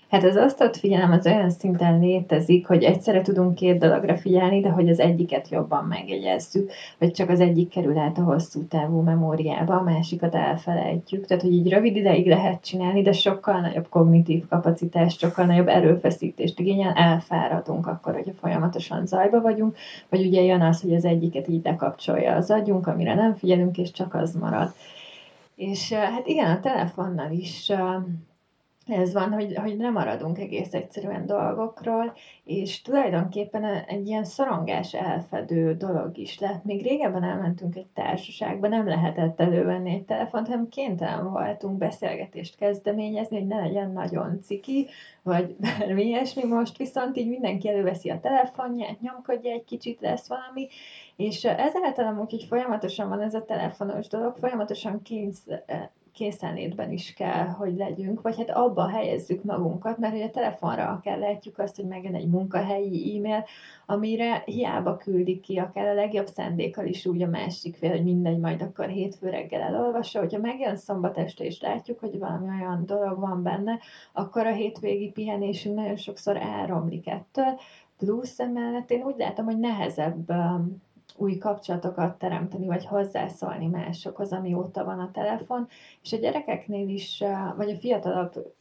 Hát az osztott figyelem az olyan szinten létezik, hogy egyszerre tudunk két dologra figyelni, de hogy az egyiket jobban megjegyezzük, vagy csak az egyik kerül át a hosszú távú memóriába, a másikat elfelejtjük. Tehát, hogy így rövid ideig lehet csinálni, de sokkal nagyobb kognitív kapacitást, sokkal nagyobb erőfeszítést igényel, elfáradunk akkor, hogyha folyamatosan zajba vagyunk, vagy ugye jön az, hogy az egyiket így lekapcsolja az agyunk, amire nem figyelünk, és csak az marad. És hát igen, a telefonnal is... Ez van, hogy nem maradunk egész egyszerűen dolgokról, és tulajdonképpen egy ilyen szorongás elfedő dolog is lett. Még régebben elmentünk egy társaságba, nem lehetett elővenni egy telefont, hanem kénytelen voltunk beszélgetést kezdeményezni, hogy ne legyen nagyon ciki, vagy bármi ilyesmi. Most viszont így mindenki előveszi a telefonját, nyomkodja egy kicsit, lesz valami, és ezáltal amúgy, hogy folyamatosan van ez a telefonos dolog, folyamatosan készenlétben is kell, hogy legyünk, vagy hát abba helyezzük magunkat, mert hogy a telefonra akár látjuk azt, hogy megjön egy munkahelyi e-mail, amire hiába küldik ki akár a legjobb szándékkal is úgy a másik fél, hogy mindegy, majd akkor hétfő reggel elolvassa, hogyha megjön szombat este és látjuk, hogy valami olyan dolog van benne, akkor a hétvégi pihenésünk nagyon sokszor elromlik ettől, plusz emellett én úgy látom, hogy nehezebb új kapcsolatokat teremteni, vagy hozzászólni másokhoz, amióta van a telefon, és a gyerekeknél is, vagy a fiatalabb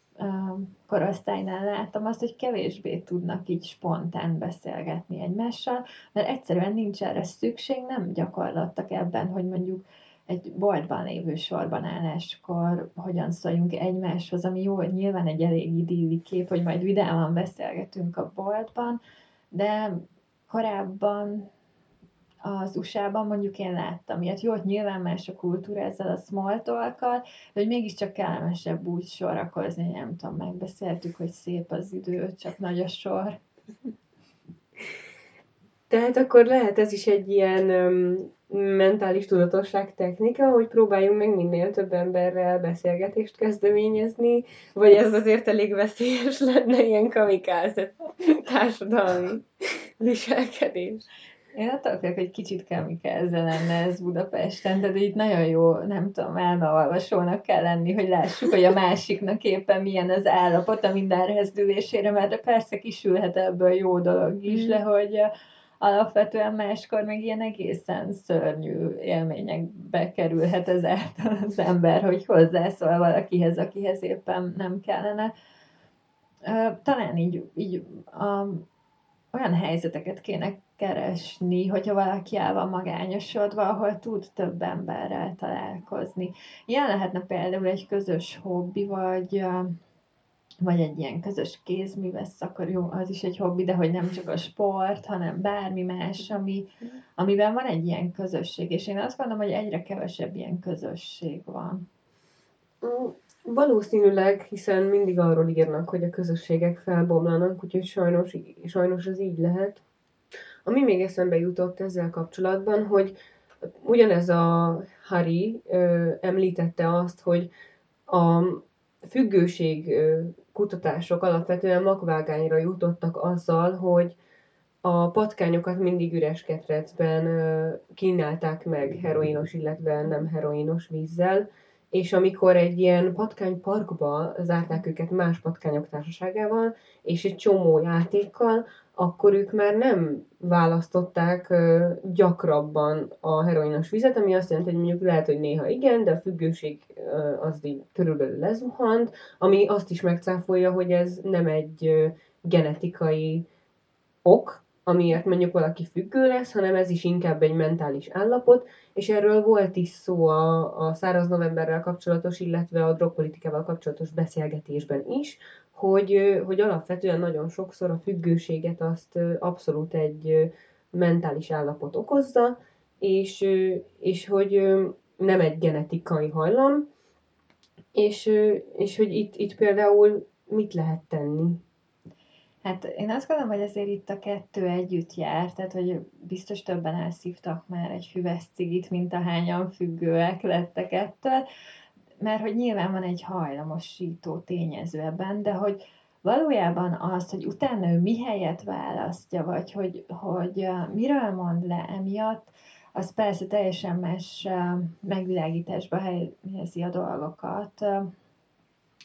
korosztálynál láttam azt, hogy kevésbé tudnak így spontán beszélgetni egymással, mert egyszerűen nincs erre szükség, nem gyakorlottak ebben, hogy mondjuk egy boltban lévő sorban álláskor hogyan szóljunk egymáshoz, ami jó, nyilván egy elég idilli kép, hogy majd vidáman beszélgetünk a boltban, de korábban az USA-ban mondjuk én láttam ilyet. Jó, hogy nyilván más a kultúra ezzel a small talkkal, de hogy mégiscsak kellemesebb úgy sorakozni, nem tudom, megbeszéltük, hogy szép az idő, csak nagy a sor. Tehát akkor lehet ez is egy ilyen mentális tudatosság technika, hogy próbáljunk meg minél több emberrel beszélgetést kezdeményezni, vagy ez azért elég veszélyes lenne ilyen kamikázat társadalmi viselkedés. Én attól félek, hogy kicsit kemikázza lenne ez Budapesten, de itt nagyon jó, nem tudom, álmaolvasónak kell lenni, hogy lássuk, hogy a másiknak éppen milyen az állapota minden rezdülésére, mert persze kisülhet ebből jó dolog is, de hogy alapvetően máskor meg ilyen egészen szörnyű élményekbe kerülhet ezáltal az ember, hogy hozzászól valakihez, akihez éppen nem kellene. Talán így olyan helyzeteket kéne keresni, hogyha valaki el van magányosodva, ahol tud több emberrel találkozni. Ilyen lehetne például egy közös hobbi, vagy egy ilyen közös kézművesz, akkor jó, az is egy hobbi, de hogy nem csak a sport, hanem bármi más, amiben van egy ilyen közösség, és én azt gondolom, hogy egyre kevesebb ilyen közösség van. Valószínűleg, hiszen mindig arról írnak, hogy a közösségek felbomlanak, úgyhogy sajnos ez így lehet. Ami még eszembe jutott ezzel kapcsolatban, hogy ugyanez a Hari említette azt, hogy a függőség kutatások alapvetően vakvágányra jutottak azzal, hogy a patkányokat mindig üres ketrecben kínálták meg heroinos, illetve nem heroinos vízzel, és amikor egy ilyen patkányparkba zárták őket más patkányok társaságával, és egy csomó játékkal, akkor ők már nem választották gyakrabban a heroinos vizet, ami azt jelenti, hogy mondjuk lehet, hogy néha igen, de a függőség az így körülbelül lezuhant, ami azt is megcáfolja, hogy ez nem egy genetikai ok, amiért mondjuk valaki függő lesz, hanem ez is inkább egy mentális állapot, és erről volt is szó a száraz novemberrel kapcsolatos, illetve a drogpolitikával kapcsolatos beszélgetésben is, hogy alapvetően nagyon sokszor a függőséget azt abszolút egy mentális állapot okozza, és hogy nem egy genetikai hajlam, és hogy itt például mit lehet tenni? Hát én azt gondolom, hogy azért itt a kettő együtt jár, tehát hogy biztos többen elszívtak már egy füves cigit, mint ahányan függőek lettek ettől. mert hogy nyilván van egy hajlamosító tényező ebben, de hogy valójában az, hogy utána ő mi helyet választja, vagy hogy miről mond le emiatt, az persze teljesen más megvilágításba helyezi a dolgokat,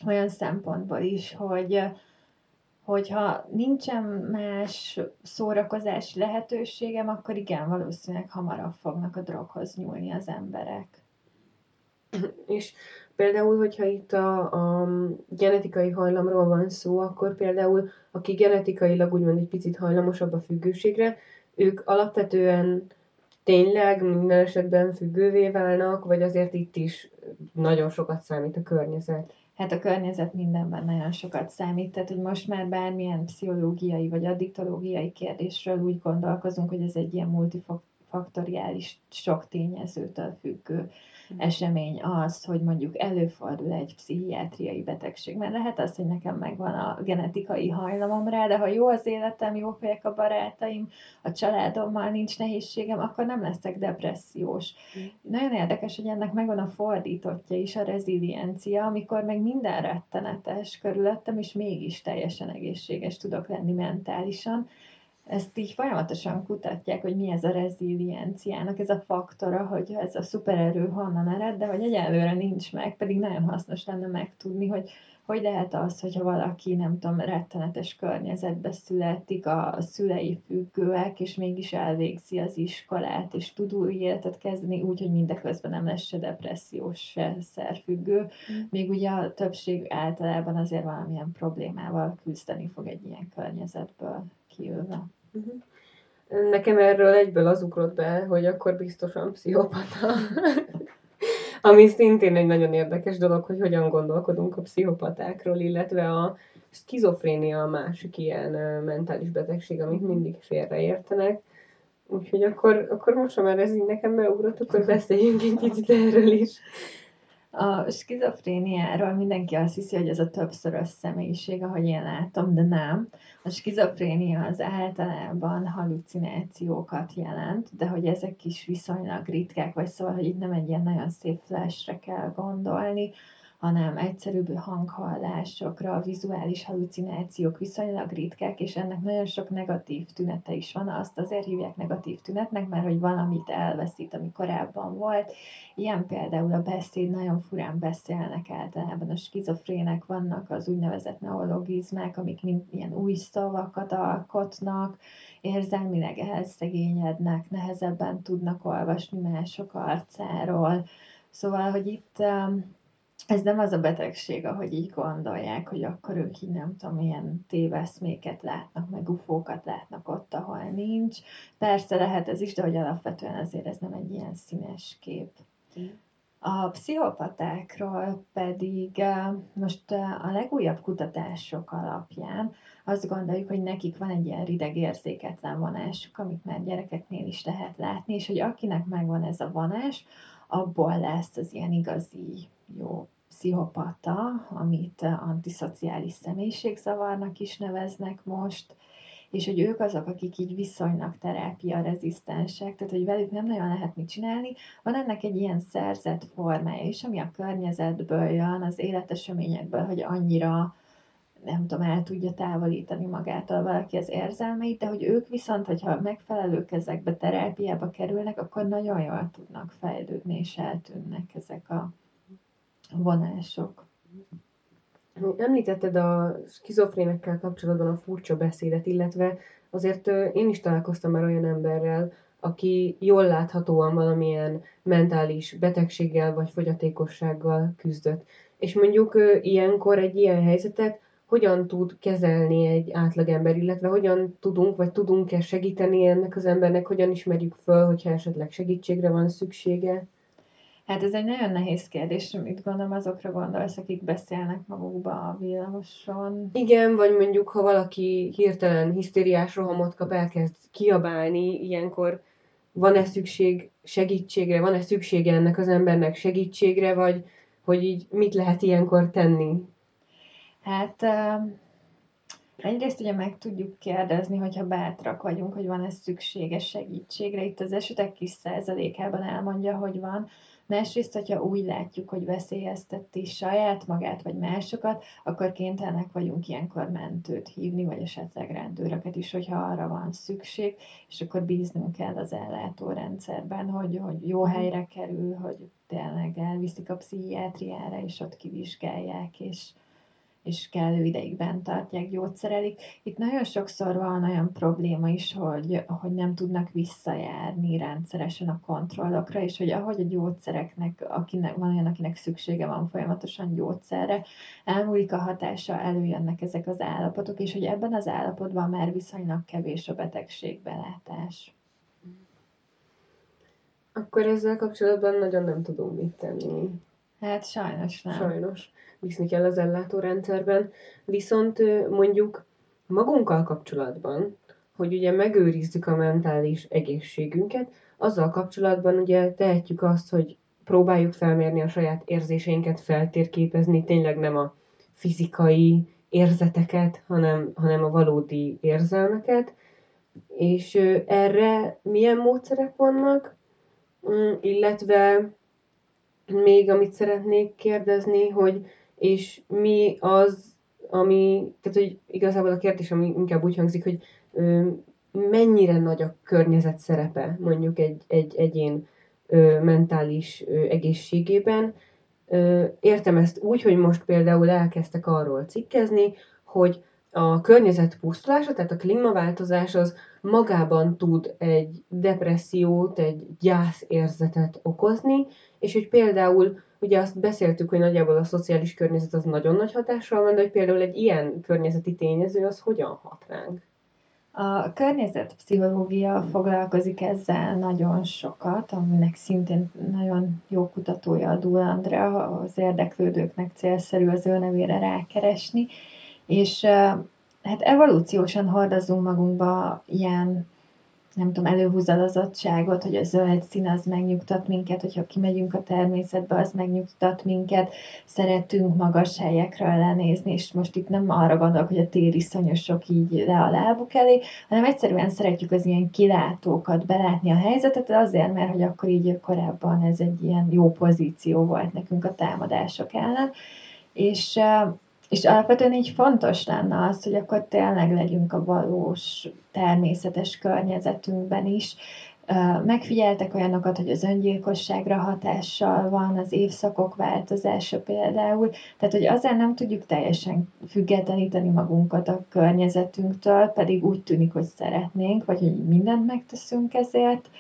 olyan szempontból is, hogyha nincsen más szórakozási lehetőségem, akkor igen, valószínűleg hamarabb fognak a droghoz nyúlni az emberek. És például, hogyha itt a genetikai hajlamról van szó, akkor például, aki genetikailag úgymond egy picit hajlamosabb a függőségre, ők alapvetően tényleg minden esetben függővé válnak, vagy azért itt is nagyon sokat számít a környezet? Hát a környezet mindenben nagyon sokat számít, tehát hogy most már bármilyen pszichológiai vagy addiktológiai kérdésről úgy gondolkozunk, hogy ez egy ilyen multifaktoriális, sok tényezőtől függő esemény az, hogy mondjuk előfordul egy pszichiátriai betegség. Mert lehet az, hogy nekem megvan a genetikai hajlamom rá, de ha jó az életem, jó vagyok a barátaim, a családommal nincs nehézségem, akkor nem leszek depressziós. Nagyon érdekes, hogy ennek megvan a fordítottja is, a reziliencia, amikor meg minden rettenetes körülöttem, és mégis teljesen egészséges tudok lenni mentálisan. Ezt így folyamatosan kutatják, hogy mi ez a rezilienciának, ez a faktora, hogy ez a szupererő honnan ered, de hogy egyelőre nincs meg, pedig nagyon hasznos lenne megtudni, hogy lehet az, hogyha valaki, nem tudom, rettenetes környezetbe születik, a szülei függőek, és mégis elvégzi az iskolát, és tud új életet kezdeni úgy, hogy mindeközben nem lesz se depressziós, se szerfüggő. Még ugye a többség általában azért valamilyen problémával küzdeni fog egy ilyen környezetből kijönve. Uh-huh. Nekem erről egyből az ugrott be, hogy akkor biztosan pszichopata. Ami szintén egy nagyon érdekes dolog, hogy hogyan gondolkodunk a pszichopatákról, illetve a skizofrénia a másik ilyen mentális betegség, amit mindig félreértenek. Úgyhogy akkor most, ha már ez így nekem beugrott, akkor beszéljünk egy kicsit erről is. A skizofréniáról mindenki azt hiszi, hogy ez a többszörös személyiség, ahogy én látom, de nem. A skizofrénia az általában hallucinációkat jelent, de hogy ezek is viszonylag ritkák, vagy szóval, hogy itt nem egy ilyen nagyon szép flash-re kell gondolni, hanem egyszerűbb hanghallásokra, vizuális hallucinációk viszonylag ritkák, és ennek nagyon sok negatív tünete is van. Azt azért hívják negatív tünetnek, mert hogy valamit elveszít, ami korábban volt. Ilyen például a beszéd, nagyon furán beszélnek általában. A skizofrének vannak az úgynevezett neologizmák, amik mind ilyen új szavakat alkotnak, érzelmileg elszegényednek, nehezebben tudnak olvasni mások arcáról. Szóval, hogy itt... ez nem az a betegség, ahogy így gondolják, hogy akkor ők így nem tudom, ilyen téveszméket látnak, meg ufókat látnak ott, ahol nincs. Persze lehet ez is, de hogy alapvetően azért ez nem egy ilyen színes kép. A pszichopatákról pedig most a legújabb kutatások alapján azt gondoljuk, hogy nekik van egy ilyen rideg érzéketlen vonásuk, amit már gyerekeknél is lehet látni, és hogy akinek megvan ez a vonás, abból lesz az ilyen igazi jó pszichopata, amit antiszociális személyiségzavarnak is neveznek most, és hogy ők azok, akik így viszonylag terápia-rezisztensek, tehát hogy velük nem nagyon lehet mit csinálni. Van ennek egy ilyen szerzett formája is, ami a környezetből jön, az életeseményekből, hogy annyira, nem tudom, el tudja távolítani magától valaki az érzelmeit, de hogy ők viszont, hogyha megfelelő kezekbe, terápiába kerülnek, akkor nagyon jól tudnak fejlődni, és eltűnnek ezek a vonások. Említetted a skizofrénekkel kapcsolatban a furcsa beszédet, illetve azért én is találkoztam már olyan emberrel, aki jól láthatóan valamilyen mentális betegséggel vagy fogyatékossággal küzdött. És mondjuk ilyenkor egy ilyen helyzetet hogyan tud kezelni egy átlagember, illetve hogyan tudunk, vagy tudunk-e segíteni ennek az embernek, hogyan ismerjük föl, hogyha esetleg segítségre van szüksége? Hát ez egy nagyon nehéz kérdés, amit gondolom azokra gondolsz, akik beszélnek magukba a villamoson. Igen, vagy mondjuk, ha valaki hirtelen hisztériás rohamot kap, elkezd kiabálni, ilyenkor van-e szükség segítségre, van-e szüksége ennek az embernek segítségre, vagy hogy így mit lehet ilyenkor tenni? Hát Egyrészt ugye meg tudjuk kérdezni, hogyha bátrak vagyunk, hogy van-e szükséges segítségre. Itt az esetek kis százalékában elmondja, hogy van. Másrészt, hogyha úgy látjuk, hogy veszélyezteti saját magát vagy másokat, akkor kénytelenek vagyunk ilyenkor mentőt hívni, vagy esetleg rendőröket is, hogyha arra van szükség, és akkor bíznunk kell az ellátórendszerben, hogy jó helyre kerül, hogy tényleg elviszik a pszichiátriára, és ott kivizsgálják, és kellő ideig bent tartják, gyógyszerelik. Itt nagyon sokszor van olyan probléma is, hogy nem tudnak visszajárni rendszeresen a kontrollokra, és hogy ahogy a gyógyszereknek, van olyan, akinek szüksége van folyamatosan gyógyszerre, elmúlik a hatása, előjönnek ezek az állapotok, és hogy ebben az állapotban már viszonylag kevés a betegségbelátás. Akkor ezzel kapcsolatban nagyon nem tudunk mit tenni. Hát sajnos nem. Sajnos. Bízni kell az ellátórendszerben. Viszont mondjuk magunkkal kapcsolatban, hogy ugye megőrizzük a mentális egészségünket, azzal kapcsolatban ugye tehetjük azt, hogy próbáljuk felmérni a saját érzéseinket, feltérképezni, tényleg nem a fizikai érzeteket, hanem a valódi érzelmeket. És erre milyen módszerek vannak, illetve még amit szeretnék kérdezni, hogy és mi az, ami, tehát hogy igazából a kérdés, ami inkább úgy hangzik, hogy mennyire nagy a környezet szerepe mondjuk egy egyén mentális egészségében. Értem ezt úgy, hogy most például elkezdtek arról cikkezni, hogy a környezet pusztulása, tehát a klímaváltozás az magában tud egy depressziót, egy gyászérzetet okozni, és hogy például, ugye azt beszéltük, hogy nagyjából a szociális környezet az nagyon nagy hatással van, de hogy például egy ilyen környezeti tényező az hogyan hat ránk? A környezetpszichológia foglalkozik ezzel nagyon sokat, aminek szintén nagyon jó kutatója a Dúl Andrea, az érdeklődőknek célszerű az ő nevére rákeresni, és hát evolúciósan hordozunk magunkba ilyen, nem tudom, előhúzadozottságot, hogy a zöld szín az megnyugtat minket, hogyha kimegyünk a természetbe, az megnyugtat minket, szeretünk magas helyekről lenézni, és most itt nem arra gondolok, hogy a tériszonyosok így le a lábuk elé, hanem egyszerűen szeretjük az ilyen kilátókat, belátni a helyzetet, azért, mert hogy akkor így korábban ez egy ilyen jó pozíció volt nekünk a támadások ellen, és alapvetően így fontos lenne az, hogy akkor tényleg legyünk a valós, természetes környezetünkben is. Megfigyeltek olyanokat, hogy az öngyilkosságra hatással van, az évszakok változása például, tehát hogy azért nem tudjuk teljesen függetleníteni magunkat a környezetünktől, pedig úgy tűnik, hogy szeretnénk, vagy hogy mindent megteszünk ezért.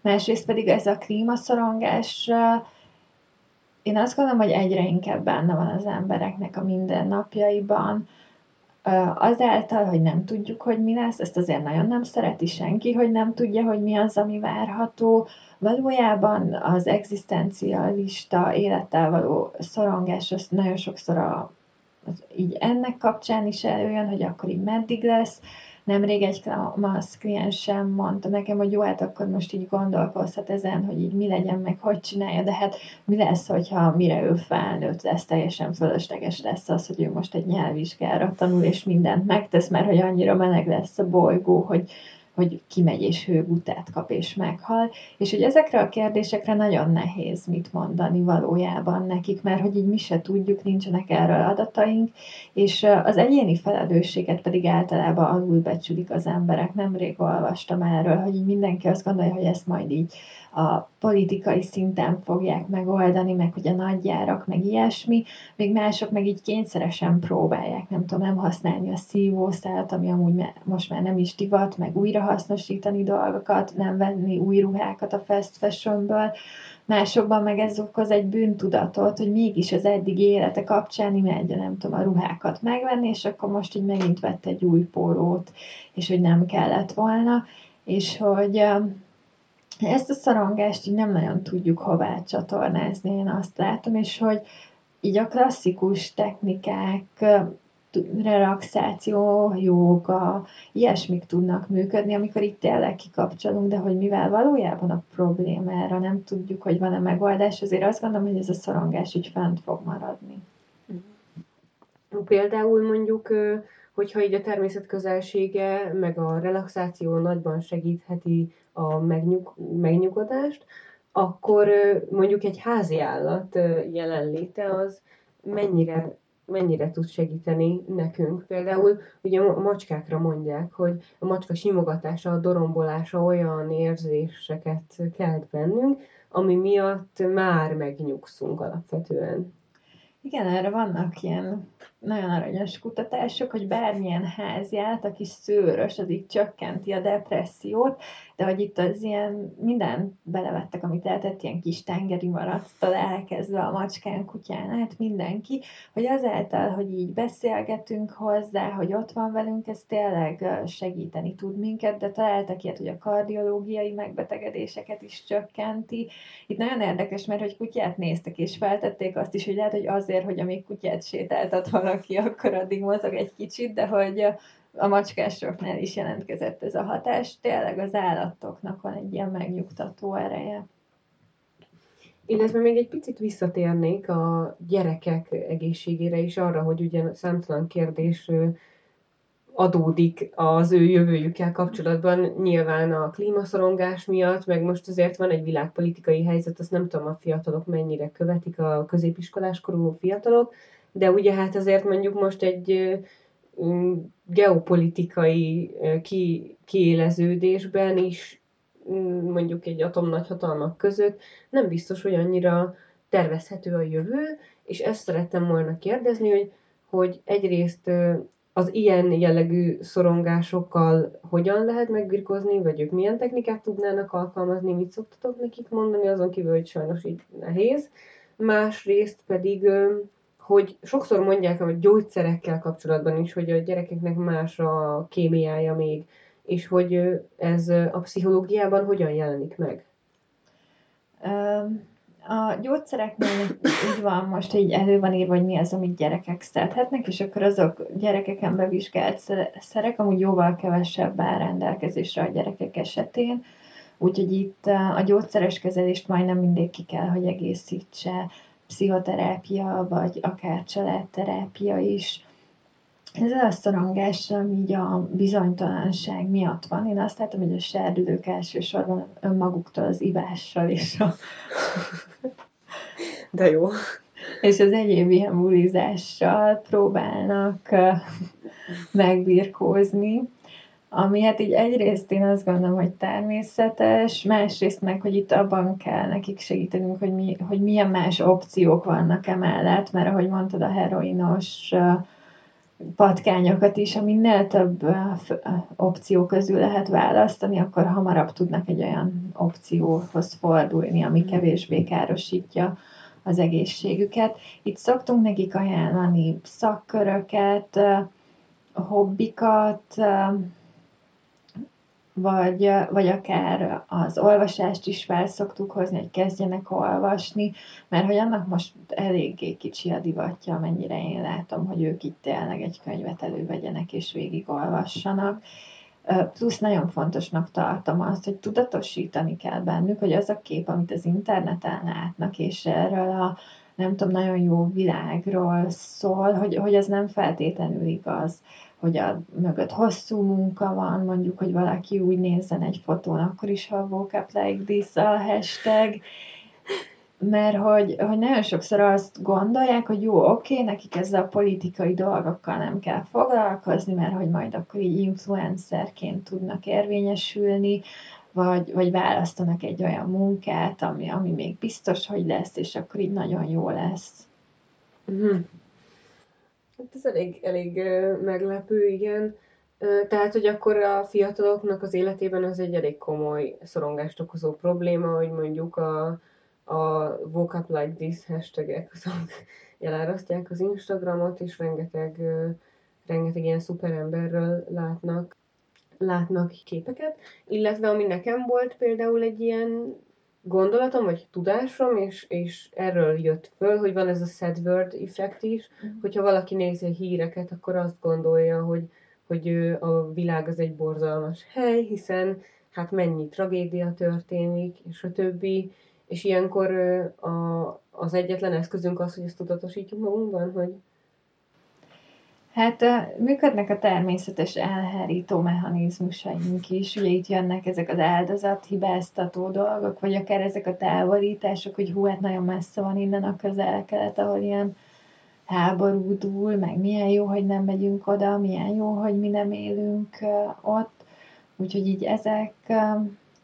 Másrészt pedig ez a klímaszorongás, én azt gondolom, hogy egyre inkább benne van az embereknek a mindennapjaiban. Azáltal, hogy nem tudjuk, hogy mi lesz, ezt azért nagyon nem szereti senki, hogy nem tudja, hogy mi az, ami várható. Valójában az egzisztencialista élettel való szorongás, az nagyon sokszor így ennek kapcsán is előjön, hogy akkor így meddig lesz. Nemrég egy kliensem mondta nekem, hogy jó, hát akkor most így gondolkozhat ezen, hogy így mi legyen, meg hogy csinálja, de hát mi lesz, hogyha mire ő felnőtt lesz, teljesen fölösleges lesz az, hogy ő most egy nyelvvizsgára tanul, és mindent megtesz, mert hogy annyira meleg lesz a bolygó, hogy kimegy és hőgutát kap és meghal, és hogy ezekre a kérdésekre nagyon nehéz mit mondani valójában nekik, mert hogy így mi se tudjuk, nincsenek erről adataink, és az egyéni felelősséget pedig általában alulbecsülik az emberek. Nemrég olvastam erről, hogy így mindenki azt gondolja, hogy ezt majd így a politikai szinten fogják megoldani, meg hogy a nagyjárak, meg ilyesmi, még mások meg így kényszeresen próbálják, nem használni a szívószálat, ami amúgy most már nem is divat, meg újra hasznosítani dolgokat, nem venni új ruhákat a fast fashionből. Másokban meg ez okoz egy bűntudatot, hogy mégis az eddigi élete kapcsán imádja, a ruhákat megvenni, és akkor most így megint vett egy új pólót, és hogy nem kellett volna, és hogy ezt a szorongást így nem nagyon tudjuk hová csatornázni, én azt látom, és hogy így a klasszikus technikák, relaxáció, jóga, ilyesmik tudnak működni, amikor itt tényleg kikapcsolunk, de hogy mivel valójában a problémára nem tudjuk, hogy van-e megoldás, azért azt gondolom, hogy ez a szorongás így fent fog maradni. Például mondjuk, hogyha így a természet közelsége, meg a relaxáció nagyban segítheti a megnyugodást, akkor mondjuk egy házi állat jelenléte az mennyire tud segíteni nekünk. Például ugye a macskákra mondják, hogy a macska simogatása, a dorombolása olyan érzéseket kelt bennünk, ami miatt már megnyugszunk alapvetően. Igen, erre vannak ilyen nagyon aranyos kutatások, hogy bármilyen háziállat, aki szőrös, az így csökkenti a depressziót, de hogy itt az ilyen mindent belevettek, amit lehetett, ilyen kis tengeri maradtól elkezdve a macskán, kutyán, hát mindenki, hogy azáltal, hogy így beszélgetünk hozzá, hogy ott van velünk, ez tényleg segíteni tud minket, de találtak ilyet, hogy a kardiológiai megbetegedéseket is csökkenti. Itt nagyon érdekes, mert hogy kutyát néztek és feltették azt is, hogy lehet, hogy azért, hogy amíg kutyát sétáltat valaki, akkor addig mozog egy kicsit, de hogy a macskásoknál is jelentkezett ez a hatás. Tényleg az állatoknak van egy ilyen megnyugtató ereje. Illetve még egy picit visszatérnék a gyerekek egészségére is arra, hogy ugyan számtalan kérdés adódik az ő jövőjükkel kapcsolatban, nyilván a klímaszorongás miatt, meg most azért van egy világpolitikai helyzet, azt nem tudom a fiatalok mennyire követik, a középiskoláskorú fiatalok, de ugye hát azért mondjuk most egy geopolitikai kiéleződésben is, mondjuk egy atomnagyhatalmak között nem biztos, hogy annyira tervezhető a jövő, és ezt szerettem volna kérdezni, hogy egyrészt az ilyen jellegű szorongásokkal hogyan lehet megbirkózni, vagy ők milyen technikát tudnának alkalmazni, mit szoktatok nekik mondani, azon kívül, hogy sajnos így nehéz. Másrészt pedig, hogy sokszor mondják a gyógyszerekkel kapcsolatban is, hogy a gyerekeknek más a kémiája még, és hogy ez a pszichológiában hogyan jelenik meg? A gyógyszereknél így van, most így elő van írva, hogy mi az, amit gyerekek szedhetnek, és akkor azok gyerekeken bevizsgált szerek amúgy jóval kevesebb áll rendelkezésre a gyerekek esetén, úgyhogy itt a gyógyszeres kezelést majdnem mindig ki kell, hogy egészítse pszichoterápia, vagy akár családterápia is. Ez az a szorongás, ami így a bizonytalanság miatt van. Én azt látom, hogy a serdülők elsősorban önmaguktól, az ivással és a... De jó. És az egyéb ilyen bulizással próbálnak megbirkózni, ami hát így egyrészt én azt gondolom, hogy természetes, másrészt meg, hogy itt abban kell nekik segítenünk, hogy milyen más opciók vannak emellett, mert ahogy mondtad, a heroinos patkányokat is, ha minél több opció közül lehet választani, akkor hamarabb tudnak egy olyan opcióhoz fordulni, ami kevésbé károsítja az egészségüket. Itt szoktunk nekik ajánlani szakköröket, hobbikat, vagy akár az olvasást is fel szoktuk hozni, hogy kezdjenek olvasni, mert hogy annak most eléggé kicsi a divatja, amennyire én látom, hogy ők itt tényleg egy könyvet elővegyenek és végigolvassanak. Plusz nagyon fontosnak tartom azt, hogy tudatosítani kell bennük, hogy az a kép, amit az interneten látnak, és erről a nem tudom, nagyon jó világról szól, hogy az nem feltétlenül igaz, hogy a mögött hosszú munka van, mondjuk, hogy valaki úgy nézzen egy fotón, akkor is, ha woke up like this a hashtag, mert hogy nagyon sokszor azt gondolják, hogy jó, oké, nekik ezzel a politikai dolgokkal nem kell foglalkozni, mert hogy majd akkor így influencerként tudnak érvényesülni, vagy választanak egy olyan munkát, ami még biztos, hogy lesz, és akkor így nagyon jó lesz. Mm-hmm. Hát ez elég meglepő, igen. Tehát, hogy akkor a fiataloknak az életében az egy elég komoly szorongást okozó probléma, hogy mondjuk a woke up like this hashtagek azok elárasztják az Instagramot, és rengeteg ilyen szuperemberről látnak képeket. Illetve ami nekem volt például egy ilyen gondolatom, vagy tudásom, és erről jött föl, hogy van ez a sad word effekt is, hogyha valaki nézi a híreket, akkor azt gondolja, hogy a világ az egy borzalmas hely, hiszen hát mennyi tragédia történik, és a többi, és ilyenkor az egyetlen eszközünk az, hogy ezt tudatosítjuk magunkban, hogy... Hát működnek a természetes elhárító mechanizmusaink is, ugye itt jönnek ezek az áldozathibáztató dolgok, vagy akár ezek a távolítások, hogy hú, hát nagyon messze van innen a Közel-Kelet, ahol ilyen háború dúl, meg milyen jó, hogy nem megyünk oda, milyen jó, hogy mi nem élünk ott, úgyhogy így ezek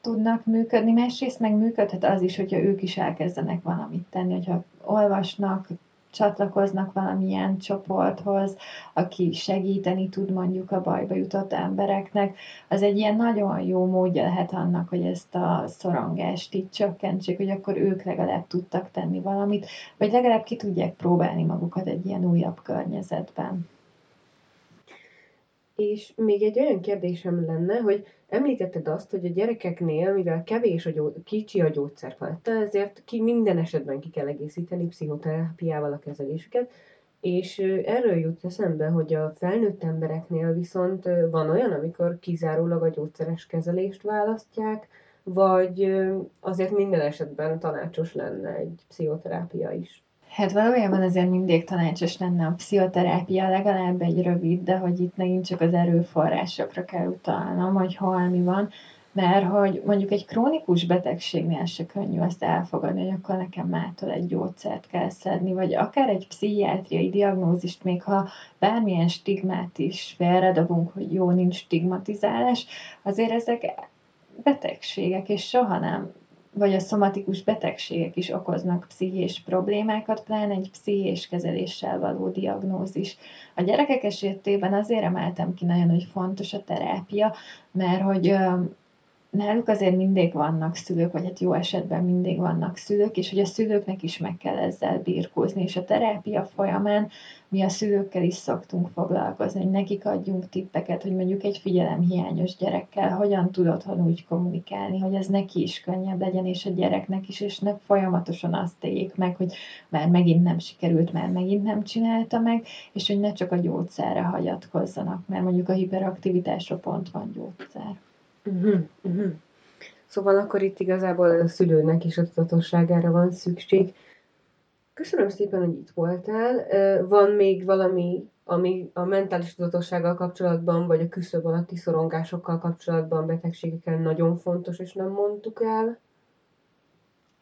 tudnak működni. Másrészt meg működhet az is, hogyha ők is elkezdenek valamit tenni, hogyha olvasnak, csatlakoznak valamilyen csoporthoz, aki segíteni tud mondjuk a bajba jutott embereknek. Az egy ilyen nagyon jó módja lehet annak, hogy ezt a szorongást így csökkentsék, hogy akkor ők legalább tudtak tenni valamit, vagy legalább ki tudják próbálni magukat egy ilyen újabb környezetben. És még egy olyan kérdésem lenne, hogy említetted azt, hogy a gyerekeknél, mivel kevés kicsi a gyógyszerpaletta, ezért minden esetben ki kell egészíteni pszichoterápiával a kezelésüket, és erről jut eszembe, hogy a felnőtt embereknél viszont van olyan, amikor kizárólag a gyógyszeres kezelést választják, vagy azért minden esetben tanácsos lenne egy pszichoterápia is. Hát valójában azért mindig tanácsos lenne a pszichoterápia, legalább egy rövid, de hogy itt megint csak az erőforrásokra kell utalnom, hogy hol mi van, mert hogy mondjuk egy krónikus betegségnél se könnyű azt elfogadni, hogy akkor nekem mától egy gyógyszert kell szedni, vagy akár egy pszichiátriai diagnózist, még ha bármilyen stigmát is felredobunk, hogy jó, nincs stigmatizálás, azért ezek betegségek, és soha nem vagy a szomatikus betegségek is okoznak pszichés problémákat, pláne egy pszichés kezeléssel való diagnózis. A gyerekek esetében azért emeltem ki nagyon, hogy fontos a terápia, mert hogy náluk azért mindig vannak szülők, vagy hát jó esetben mindig vannak szülők, és hogy a szülőknek is meg kell ezzel birkózni, és a terápia folyamán mi a szülőkkel is szoktunk foglalkozni, hogy nekik adjunk tippeket, hogy mondjuk egy figyelemhiányos gyerekkel hogyan tudod úgy kommunikálni, hogy ez neki is könnyebb legyen, és a gyereknek is, és ne folyamatosan azt éljék meg, hogy már megint nem sikerült, már megint nem csinálta meg, és hogy ne csak a gyógyszerre hagyatkozzanak, mert mondjuk a hiperaktivitásra pont van gyógyszer. Szóval akkor itt igazából a szülőnek is a tudatosságára van szükség. Köszönöm szépen, hogy itt voltál. Van még valami, ami a mentális tudatossággal kapcsolatban, vagy a küszöb alatti szorongásokkal kapcsolatban, betegségekkel nagyon fontos, és nem mondtuk el?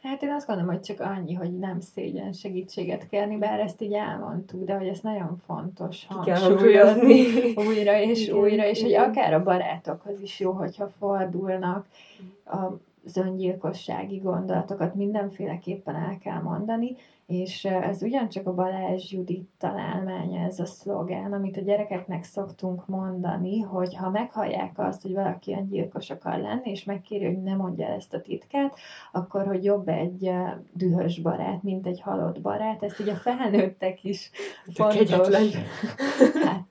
Hát én azt gondolom, hogy csak annyi, hogy nem szégyen segítséget kérni, bár ezt így elmondtuk, de hogy ez nagyon fontos hangsúlyozni újra és újra, és hogy akár a barátokhoz is jó, hogyha fordulnak az öngyilkossági gondolatokat, mindenféleképpen el kell mondani, és ez ugyancsak a Balázs Judit találmánya, ez a szlogán, amit a gyerekeknek szoktunk mondani, hogy ha meghallják azt, hogy valaki öngyilkos akar lenni, és megkéri, hogy ne mondja ezt a titkát, akkor hogy jobb egy dühös barát, mint egy halott barát. Ezt ugye a felnőttek is fontos. Hát,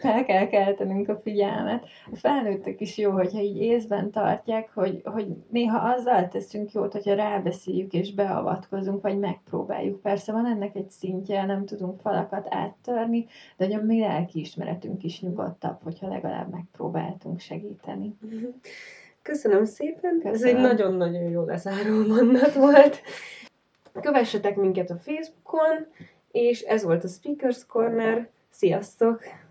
fel kell keltenünk a figyelmet. A felnőttek is jó, hogyha így észben tartják, hogy néha azzal teszünk jót, hogyha rábeszéljük és beavatkozunk, vagy megpróbáljuk. Persze van ennek egy szintje, nem tudunk falakat áttörni, de hogy a mi lelkiismeretünk is nyugodtabb, hogyha legalább megpróbáltunk segíteni. Köszönöm szépen! Köszönöm. Ez egy nagyon-nagyon jó lezáró mondat volt. Kövessetek minket a Facebookon, és ez volt a Speakers Corner. Sziasztok!